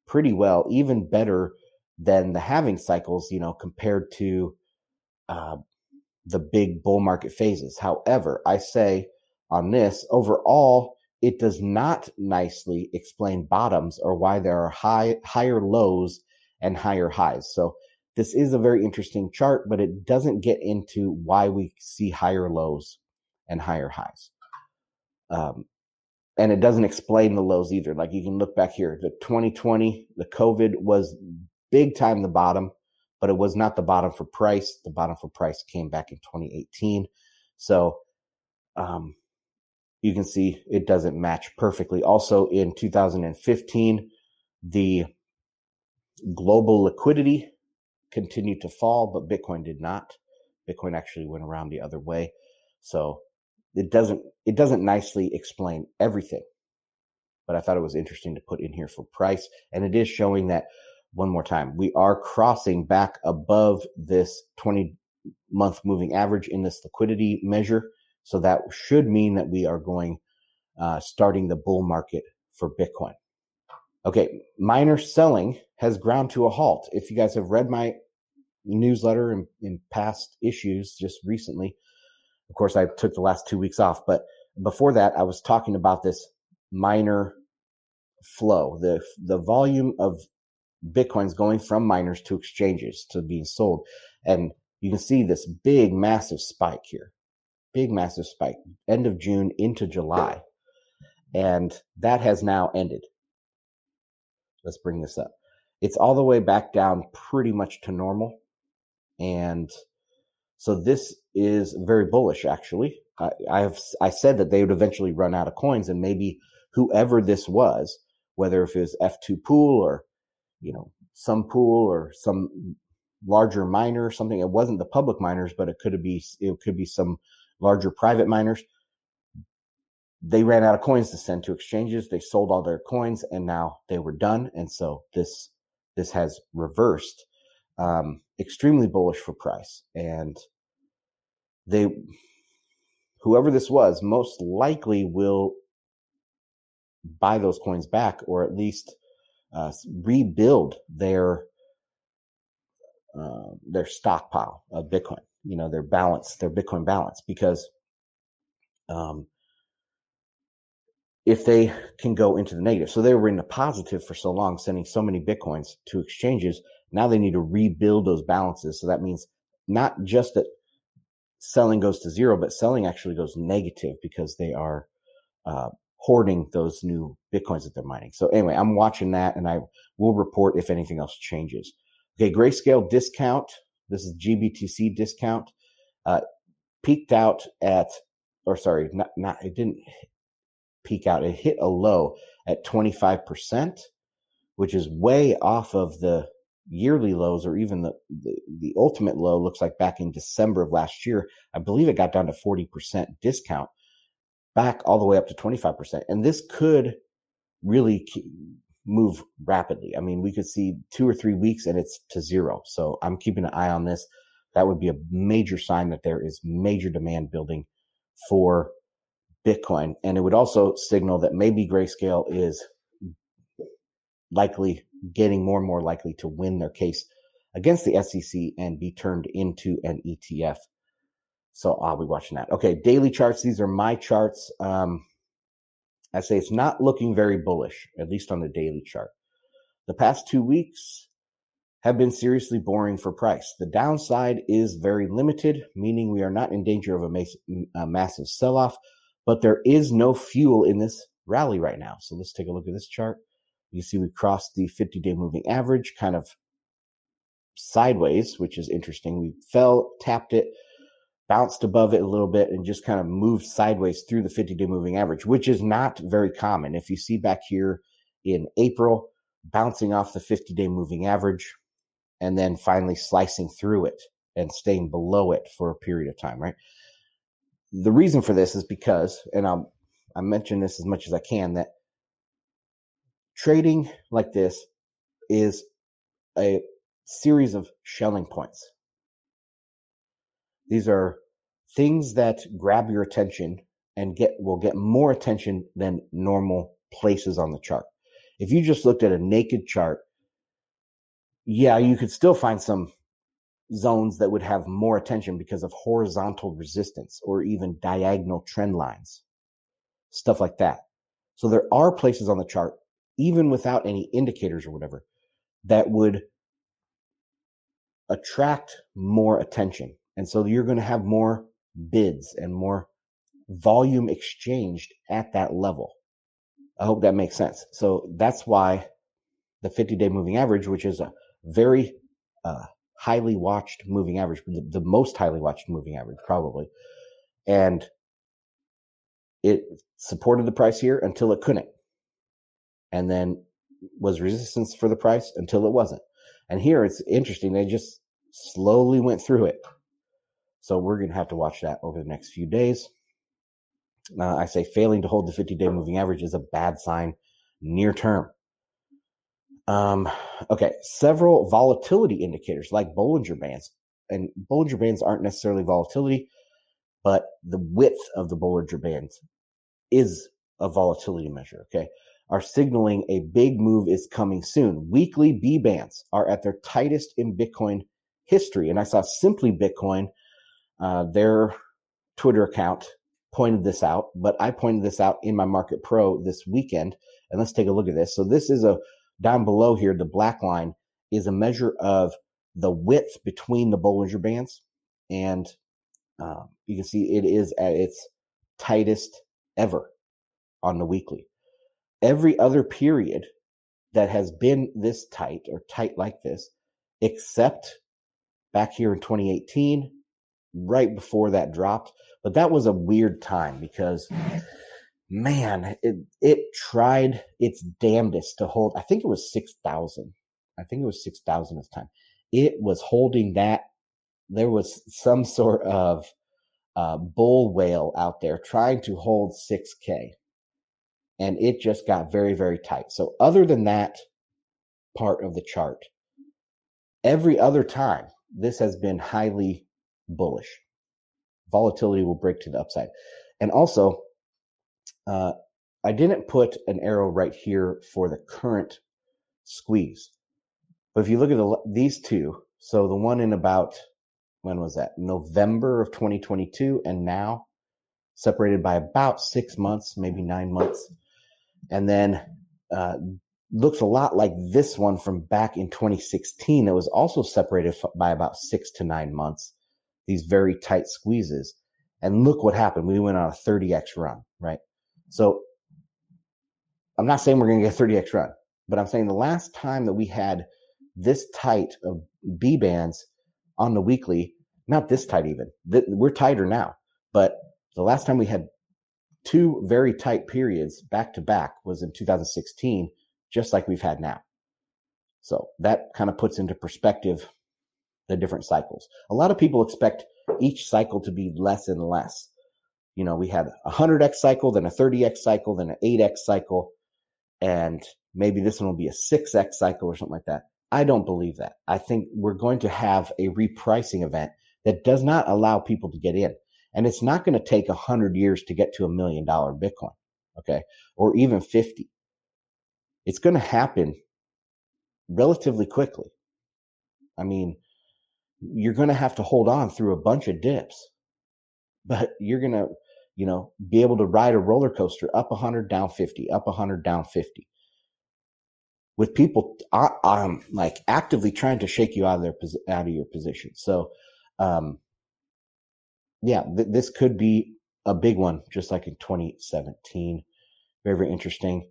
pretty well, even better than the halving cycles, you know, compared to the big bull market phases. However, I say on this, overall, it does not nicely explain bottoms or why there are higher lows and higher highs. So this is a very interesting chart, but it doesn't get into why we see higher lows and higher highs. And it doesn't explain the lows either. Like you can look back here, the 2020, the COVID was big time the bottom, but it was not the bottom for price. The bottom for price came back in 2018. So you can see it doesn't match perfectly. Also in 2015, the global liquidity continued to fall, but Bitcoin did not. Bitcoin actually went around the other way. So it doesn't nicely explain everything, but I thought it was interesting to put in here for price. And it is showing that, one more time, we are crossing back above this 20-month moving average in this liquidity measure. So that should mean that we are going, starting the bull market for Bitcoin. Okay. Miner selling has ground to a halt. If you guys have read my newsletter in past issues just recently, of course, I took the last 2 weeks off, but before that, I was talking about this miner flow, the volume of Bitcoins going from miners to exchanges to being sold. And you can see this big, massive spike here. Big, massive spike, end of June into July. And that has now ended. Let's bring this up. It's all the way back down pretty much to normal. And so this is very bullish, actually. I said that they would eventually run out of coins, and maybe whoever this was, whether if it was F2 pool or, you know, some pool or some larger miner or something, it wasn't the public miners, but it could be some larger private miners. They ran out of coins to send to exchanges. They sold all their coins, and now they were done. And so this has reversed. Extremely bullish for price. And whoever this was most likely will buy those coins back, or at least rebuild their stockpile of Bitcoin, you know, their Bitcoin balance, because if they can go into the negative. So they were in the positive for so long, sending so many Bitcoins to exchanges. Now they need to rebuild those balances. So that means not just that selling goes to zero, but selling actually goes negative because they are hoarding those new Bitcoins that they're mining. So anyway, I'm watching that, and I will report if anything else changes. Okay, Grayscale discount. This is GBTC discount. Peaked out at, or sorry, not it didn't peak out. It hit a low at 25%, which is way off of the yearly lows, or even the ultimate low. Looks like back in December of last year, I believe it got down to 40% discount, back all the way up to 25%. And this could really move rapidly. I mean, we could see 2 or 3 weeks and it's to zero. So I'm keeping an eye on this. That would be a major sign that there is major demand building for Bitcoin. And it would also signal that maybe Grayscale is likely getting more and more likely to win their case against the SEC and be turned into an ETF. So I'll be watching that. Okay, daily charts. These are my charts. I say it's not looking very bullish, at least on the daily chart. The past 2 weeks have been seriously boring for price. The downside is very limited, meaning we are not in danger of a massive sell-off, but there is no fuel in this rally right now. So let's take a look at this chart. You see we crossed the 50-day moving average kind of sideways, which is interesting. We fell, tapped it, bounced above it a little bit, and just kind of moved sideways through the 50-day moving average, which is not very common. If you see back here in April, bouncing off the 50-day moving average, and then finally slicing through it and staying below it for a period of time, right? The reason for this is because, and I mention this as much as I can, that trading like this is a series of shelling points. These are things that grab your attention and will get more attention than normal places on the chart. If you just looked at a naked chart, yeah, you could still find some zones that would have more attention because of horizontal resistance or even diagonal trend lines, stuff like that. So there are places on the chart, even without any indicators or whatever, that would attract more attention. And so you're going to have more bids and more volume exchanged at that level. I hope that makes sense. So that's why the 50-day moving average, which is a very highly watched moving average, the most highly watched moving average probably, and it supported the price here until it couldn't, and then was resistance for the price until it wasn't. And here it's interesting, they just slowly went through it. So we're going to have to watch that over the next few days. I say failing to hold the 50-day moving average is a bad sign near term. Okay, several volatility indicators like Bollinger Bands, and Bollinger Bands aren't necessarily volatility, but the width of the Bollinger Bands is a volatility measure, okay, are signaling a big move is coming soon. Weekly B bands are at their tightest in Bitcoin history, and I saw Simply Bitcoin, their Twitter account, pointed this out, but I pointed this out in my Market Pro this weekend, and let's take a look at this. So this is down below here, the black line is a measure of the width between the Bollinger Bands, and you can see it is at its tightest ever on the weekly. Every other period that has been this tight or tight like this, except back here in 2018, right before that dropped. But that was a weird time because, man, it tried its damnedest to hold. I think it was 6,000. I think it was 6,000 at the time. It was holding that. There was some sort of bull whale out there trying to hold 6K. And it just got very, very tight. So other than that part of the chart, every other time, this has been highly bullish. Volatility will break to the upside. And also, I didn't put an arrow right here for the current squeeze. But if you look at these two, so the one in about, when was that? November of 2022, and now separated by about 6 months, maybe 9 months. And then looks a lot like this one from back in 2016 that was also separated by about 6 to 9 months. These very tight squeezes. And look what happened. We went on a 30x run, right? So I'm not saying we're going to get a 30x run, but I'm saying the last time that we had this tight of B bands on the weekly, not this tight even, we're tighter now, but the last time we had two very tight periods back to back was in 2016, just like we've had now. So that kind of puts into perspective the different cycles. A lot of people expect each cycle to be less and less. You know, we had a 100x cycle, then a 30x cycle, then an 8x cycle, and maybe this one will be a 6x cycle or something like that. I don't believe that. I think we're going to have a repricing event that does not allow people to get in. And it's not going to take 100 years to get to $1 million Bitcoin, okay, or even 50. It's going to happen relatively quickly. I mean, you're going to have to hold on through a bunch of dips, but you're going to, you know, be able to ride a roller coaster up 100, down 50, up 100, down 50. With people, I'm like actively trying to shake you out of your position. So, yeah, this could be a big one, just like in 2017. Very, very interesting.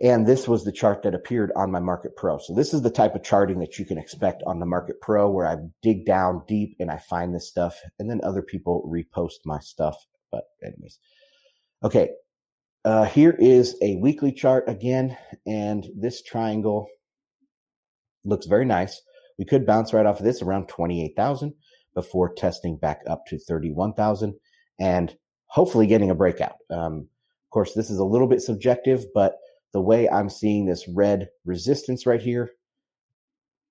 And this was the chart that appeared on my Market Pro. So this is the type of charting that you can expect on the Market Pro, where I dig down deep and I find this stuff, and then other people repost my stuff. But anyways, okay, here is a weekly chart again, and this triangle looks very nice. We could bounce right off of this around 28,000 before testing back up to 31,000 and hopefully getting a breakout. Of course, this is a little bit subjective, but the way I'm seeing this red resistance right here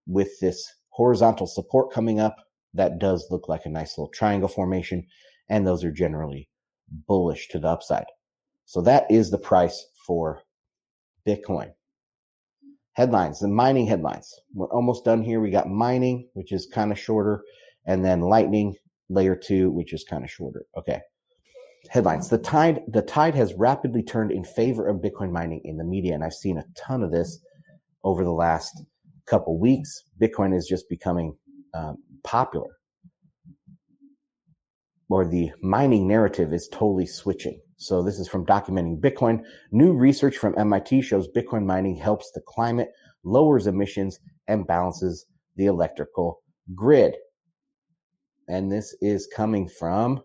with this horizontal support coming up, that does look like a nice little triangle formation, and those are generally bullish to the upside. So that is the price for Bitcoin. Headlines, the mining headlines. We're almost done here. We got mining, which is kind of shorter, and then Lightning layer 2, which is kind of shorter. Okay. Headlines. The tide has rapidly turned in favor of Bitcoin mining in the media, and I've seen a ton of this over the last couple weeks. Bitcoin is just becoming popular, or the mining narrative is totally switching. So this is from Documenting Bitcoin. New research from MIT shows Bitcoin mining helps the climate, lowers emissions, and balances the electrical grid. And this is coming from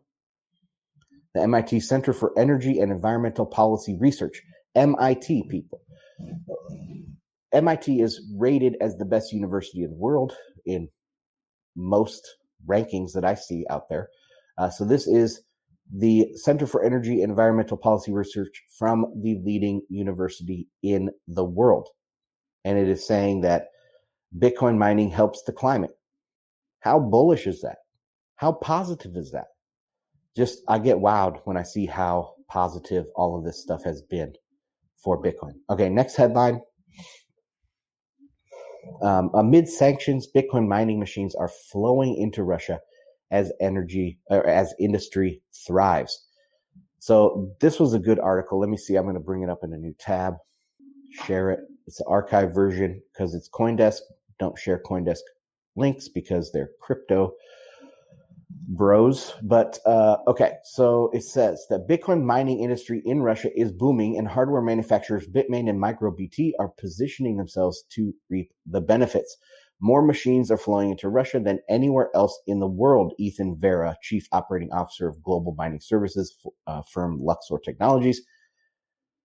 the MIT Center for Energy and Environmental Policy Research, MIT people. MIT is rated as the best university in the world in most rankings that I see out there. So this is the Center for Energy and Environmental Policy Research from the leading university in the world. And it is saying that Bitcoin mining helps the climate. How bullish is that? How positive is that? Just, I get wowed when I see how positive all of this stuff has been for Bitcoin. Okay, next headline. Amid sanctions, Bitcoin mining machines are flowing into Russia as energy or as industry thrives. So this was a good article. Let me see. I'm going to bring it up in a new tab. Share it. It's an archived version because it's CoinDesk. Don't share CoinDesk links because they're crypto bros. But okay, so it says that Bitcoin mining industry in Russia is booming, and hardware manufacturers Bitmain and MicroBT are positioning themselves to reap the benefits. More machines are flowing into Russia than anywhere else in the world, Ethan Vera, chief operating officer of global mining services firm Luxor Technologies,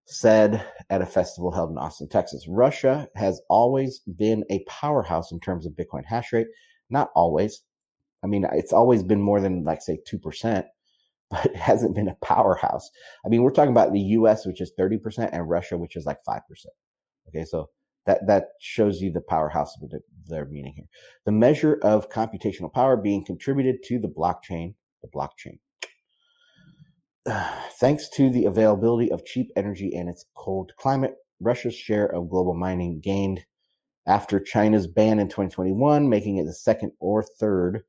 said at a festival held in Austin, Texas. Russia has always been a powerhouse in terms of Bitcoin hash rate. Not always. I mean, it's always been more than, like, say, 2%, but it hasn't been a powerhouse. I mean, we're talking about the U.S., which is 30%, and Russia, which is like 5%. Okay, so that shows you the powerhouse that they're meaning here. The measure of computational power being contributed to the blockchain. Thanks to the availability of cheap energy and its cold climate, Russia's share of global mining gained after China's ban in 2021, making it the second or third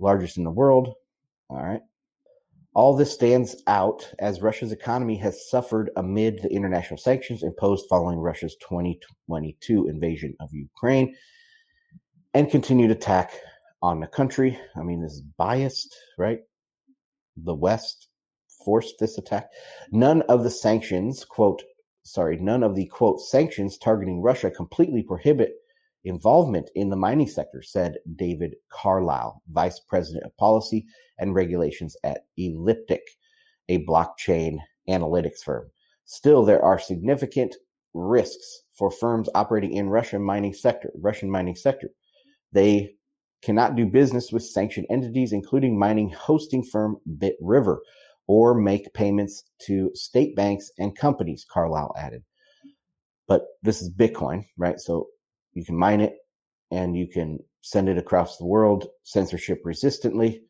largest in the world. All right. All this stands out as Russia's economy has suffered amid the international sanctions imposed following Russia's 2022 invasion of Ukraine and continued attack on the country. I mean, this is biased, right? The West forced this attack. None of the sanctions targeting Russia completely prohibit involvement in the mining sector, said David Carlisle, vice president of policy and regulations at Elliptic, a blockchain analytics firm. Still, there are significant risks for firms operating in Russian mining sector. They cannot do business with sanctioned entities, including mining hosting firm BitRiver, or make payments to state banks and companies, Carlisle added. But this is Bitcoin, right? So you can mine it and you can send it across the world censorship resistantly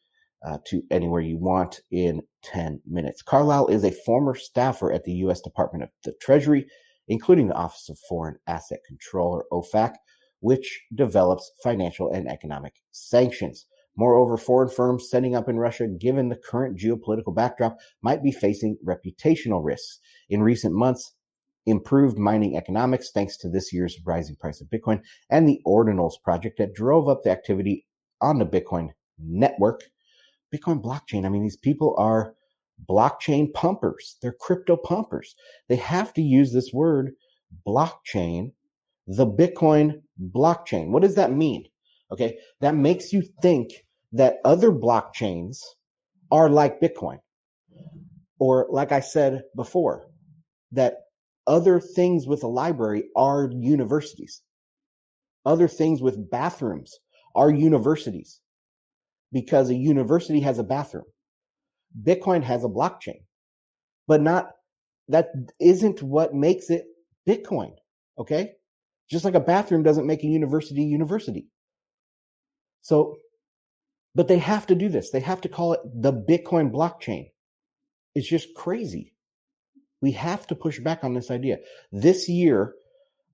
to anywhere you want in 10 minutes. Carlisle is a former staffer at the U.S. Department of the Treasury, including the Office of Foreign Asset Control, or OFAC, which develops financial and economic sanctions. Moreover, foreign firms setting up in Russia, given the current geopolitical backdrop, might be facing reputational risks. In recent months, improved mining economics, thanks to this year's rising price of Bitcoin and the Ordinals project that drove up the activity on the Bitcoin network, Bitcoin blockchain. I mean, these people are blockchain pumpers. They're crypto pumpers. They have to use this word blockchain, the Bitcoin blockchain. What does that mean? Okay, that makes you think that other blockchains are like Bitcoin, or like I said before, that other things with a library are universities. Other things with bathrooms are universities, because a university has a bathroom. Bitcoin has a blockchain, but that isn't what makes it Bitcoin, okay? Just like a bathroom doesn't make a university. So, but they have to do this. They have to call it the Bitcoin blockchain. It's just crazy. We have to push back on this idea. This year,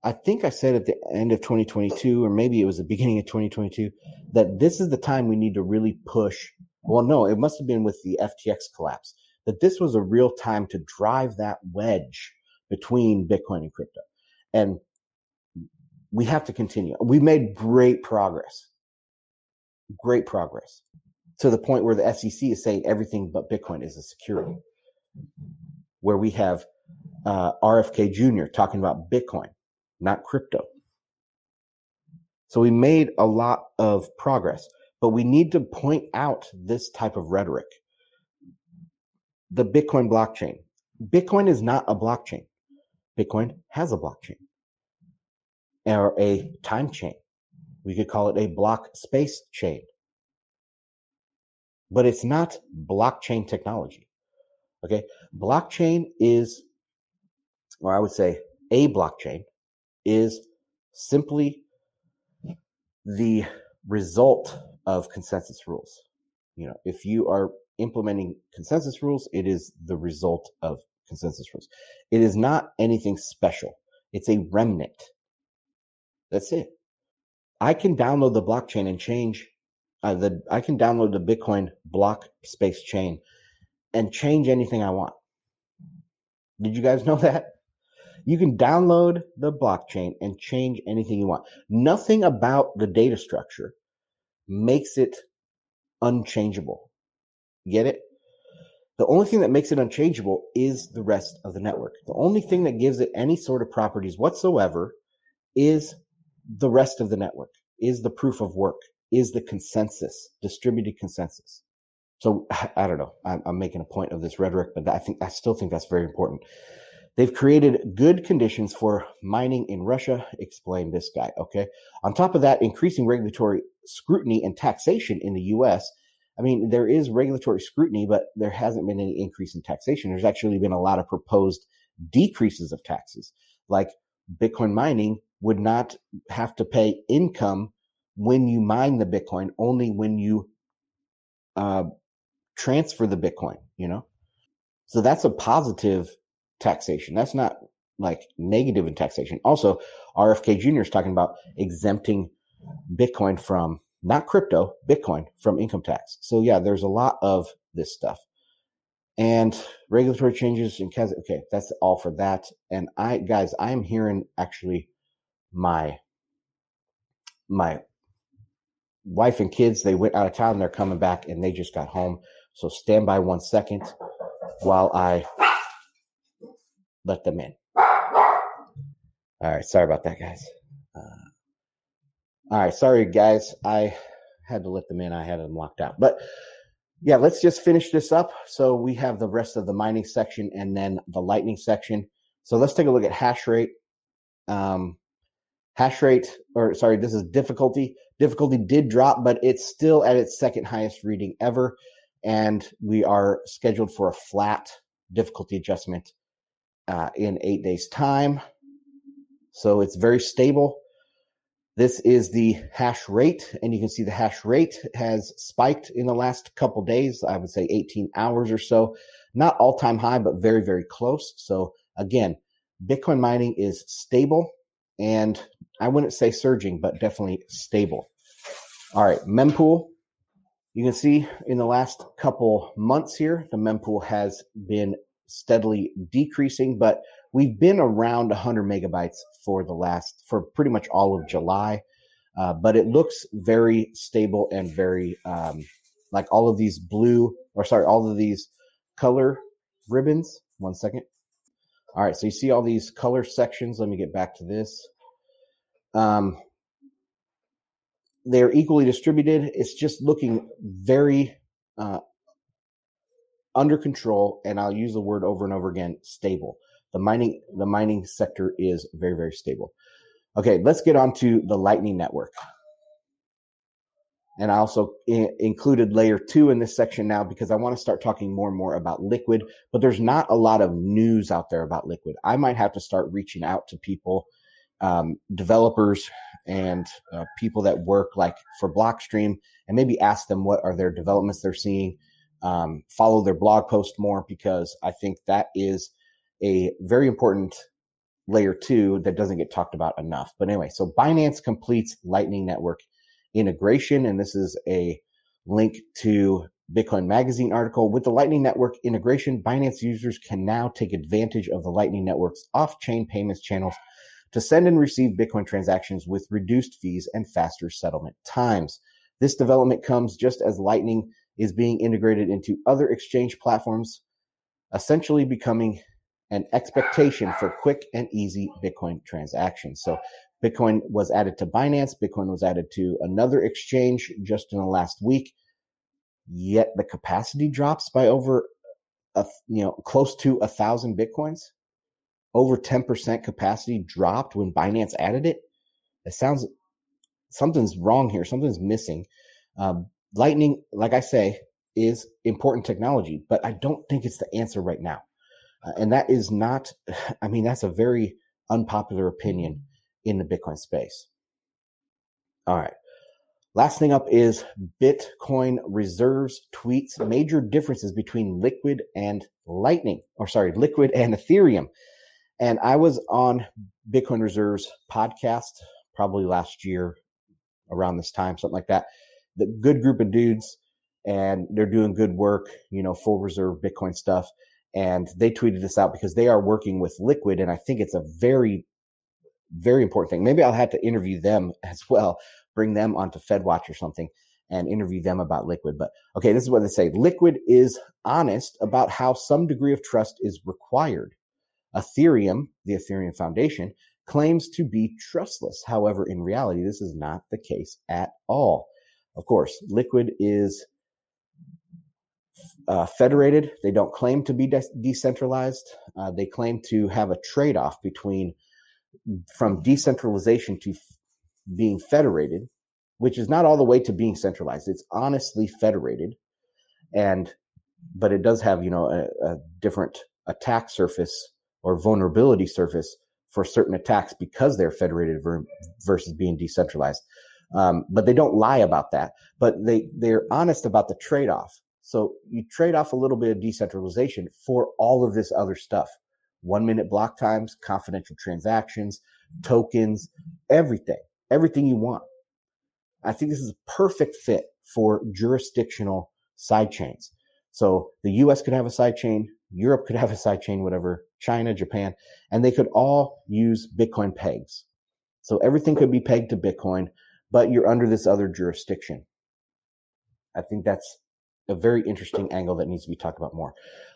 I think I said at the end of 2022, or maybe it was the beginning of 2022, that this is the time we need to really push. Well, no, it must have been with the FTX collapse, that this was a real time to drive that wedge between Bitcoin and crypto. And we have to continue. We made great progress to the point where the SEC is saying everything but Bitcoin is a security, where we have RFK Jr. talking about Bitcoin, not crypto. So we made a lot of progress, but we need to point out this type of rhetoric. The Bitcoin blockchain. Bitcoin is not a blockchain. Bitcoin has a blockchain or a time chain. We could call it a block space chain, but it's not blockchain technology. Okay. Blockchain is, or I would say a blockchain is simply the result of consensus rules. You know, if you are implementing consensus rules, it is the result of consensus rules. It is not anything special. It's a remnant. That's it. I can download the blockchain and change I can download the Bitcoin block space chain and change anything I want. Did you guys know that? You can download the blockchain and change anything you want. Nothing about the data structure makes it unchangeable. Get it? The only thing that makes it unchangeable is the rest of the network. The only thing that gives it any sort of properties whatsoever is the rest of the network, is the proof of work, is the consensus, distributed consensus. So I don't know. I'm making a point of this rhetoric, but I still think that's very important. They've created good conditions for mining in Russia. Explain this guy, okay? On top of that, increasing regulatory scrutiny and taxation in the U.S. I mean, there is regulatory scrutiny, but there hasn't been any increase in taxation. There's actually been a lot of proposed decreases of taxes, like Bitcoin mining would not have to pay income when you mine the Bitcoin, only when you transfer the Bitcoin, you know? So that's a positive taxation. That's not like negative in taxation. Also, RFK Jr. is talking about exempting Bitcoin from, not crypto, Bitcoin from income tax. So yeah, there's a lot of this stuff. And regulatory changes in Kazakhstan. Okay, that's all for that. And I am hearing actually my wife and kids, they went out of town and they're coming back and they just got home. So stand by 1 second while I let them in. All right. Sorry about that, guys. All right. Sorry, guys. I had to let them in. I had them locked out. But yeah, let's just finish this up. So we have the rest of the mining section and then the Lightning section. So let's take a look at hash rate. This is difficulty. Difficulty did drop, but it's still at its second highest reading ever. And we are scheduled for a flat difficulty adjustment in 8 days' time. So it's very stable. This is the hash rate, and you can see the hash rate has spiked in the last couple days, I would say 18 hours or so. Not all-time high, but very, very close. So again, Bitcoin mining is stable, and I wouldn't say surging, but definitely stable. All right, mempool. You can see in the last couple months here, the mempool has been steadily decreasing, but we've been around 100 megabytes for pretty much all of July. But it looks very stable and very, like all of these color ribbons. 1 second. All right. So you see all these color sections. Let me get back to this. They're equally distributed. It's just looking very, under control. And I'll use the word over and over again, stable. The mining sector is very, very stable. Okay. Let's get on to the Lightning Network. And I also included layer 2 in this section now because I want to start talking more and more about Liquid, but there's not a lot of news out there about Liquid. I might have to start reaching out to people, developers and people that work like for Blockstream, and maybe ask them what are their developments they're seeing, follow their blog post more, because I think that is a very important layer 2 that doesn't get talked about enough. But anyway, so Binance completes Lightning Network integration, and this is a link to Bitcoin Magazine article. With the Lightning Network integration, Binance users can now take advantage of the Lightning Network's off-chain payments channels to send and receive Bitcoin transactions with reduced fees and faster settlement times. This development comes just as Lightning is being integrated into other exchange platforms, essentially becoming an expectation for quick and easy Bitcoin transactions. So Bitcoin was added to Binance. Bitcoin was added to another exchange just in the last week. Yet the capacity drops by over, close to 1,000 Bitcoins. Over 10% capacity dropped when Binance added it. It sounds, something's wrong here. Something's missing. Lightning, like I say, is important technology, but I don't think it's the answer right now. And that is not, I mean, that's a very unpopular opinion in the Bitcoin space. All right. Last thing up is Bitcoin Reserves tweets major differences between Liquid and Lightning, or sorry, Liquid and Ethereum. And I was on Bitcoin Reserves podcast probably last year around this time, something like that. The good group of dudes, and they're doing good work, you know, full reserve Bitcoin stuff. And they tweeted this out because they are working with Liquid. And I think it's a very, very important thing. Maybe I'll have to interview them as well, bring them onto FedWatch or something and interview them about Liquid. But okay, this is what they say. Liquid is honest about how some degree of trust is required. Ethereum, the Ethereum Foundation, claims to be trustless. However, in reality, this is not the case at all. Of course, Liquid is federated. They don't claim to be decentralized. They claim to have a trade-off between from decentralization to being federated, which is not all the way to being centralized. It's honestly federated, but it does have, a different attack surface or vulnerability surface for certain attacks because they're federated versus being decentralized. But they don't lie about that, but they're honest about the trade-off. So you trade off a little bit of decentralization for all of this other stuff. 1 minute block times, confidential transactions, tokens, everything you want. I think this is a perfect fit for jurisdictional sidechains. So the US could have a sidechain, Europe could have a sidechain, whatever, China, Japan, and they could all use Bitcoin pegs. So everything could be pegged to Bitcoin, but you're under this other jurisdiction. I think that's a very interesting angle that needs to be talked about more.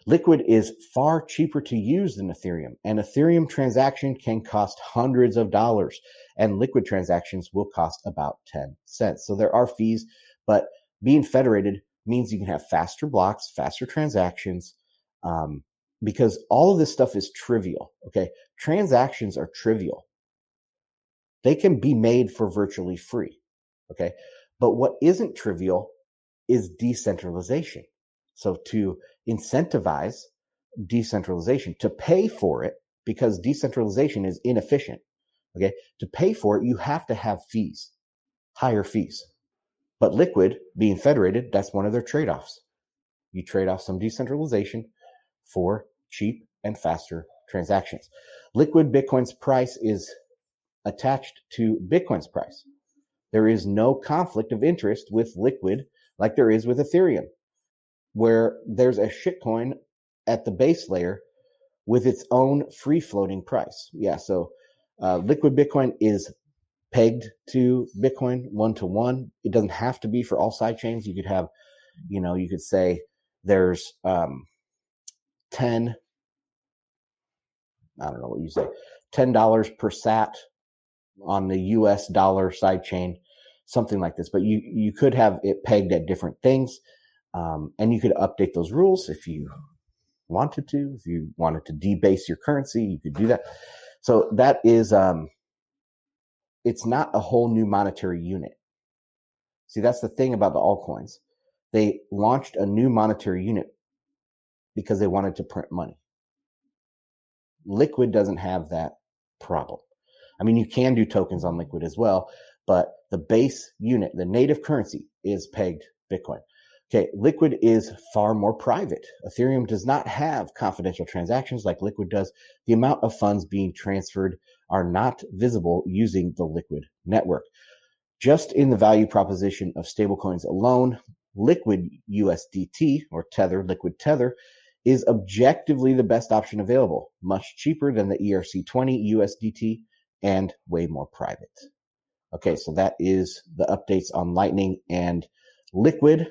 Liquid is far cheaper to use than Ethereum. An Ethereum transaction can cost hundreds of dollars, and Liquid transactions will cost about 10 cents. So there are fees, but being federated means you can have faster blocks, faster transactions, because all of this stuff is trivial. Okay. Transactions are trivial. They can be made for virtually free. Okay. But what isn't trivial is decentralization. So to incentivize decentralization, to pay for it, because decentralization is inefficient. Okay. To pay for it, you have to have fees, higher fees. But Liquid, being federated, that's one of their trade-offs. You trade off some decentralization for cheap and faster transactions. Liquid Bitcoin's price is attached to Bitcoin's price. There is no conflict of interest with Liquid like there is with Ethereum, where there's a shitcoin at the base layer with its own free floating price. Yeah, so Liquid Bitcoin is pegged to Bitcoin 1-to-1. It doesn't have to be for all sidechains. You could have, you could say there's 10, I don't know what you say, $10 per sat on the US dollar sidechain, something like this. But you could have it pegged at different things, and you could update those rules if you wanted to. If you wanted to debase your currency, you could do that. So that is, it's not a whole new monetary unit. See, that's the thing about the altcoins. They launched a new monetary unit because they wanted to print money. Liquid doesn't have that problem. I mean, you can do tokens on Liquid as well, but the base unit, the native currency, is pegged Bitcoin. Okay, Liquid is far more private. Ethereum does not have confidential transactions like Liquid does. The amount of funds being transferred are not visible using the Liquid network. Just in the value proposition of stablecoins alone, Liquid USDT or Tether, Liquid Tether, is objectively the best option available, much cheaper than the ERC20 USDT and way more private. Okay, so that is the updates on Lightning and Liquid.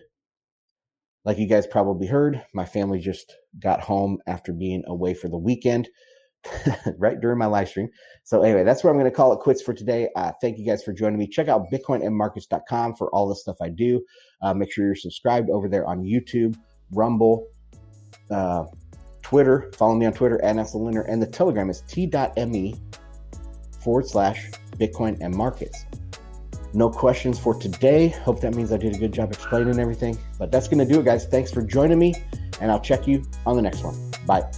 Like you guys probably heard, my family just got home after being away for the weekend, right during my live stream. So anyway, that's where I'm going to call it quits for today. Thank you guys for joining me. Check out Bitcoin&Markets.com for all the stuff I do. Make sure you're subscribed over there on YouTube, Rumble, Twitter. Follow me on Twitter @NSLinner, and the Telegram is t.me/Bitcoin&Markets. No questions for today. Hope that means I did a good job explaining everything. But that's going to do it, guys. Thanks for joining me, and I'll check you on the next one. Bye.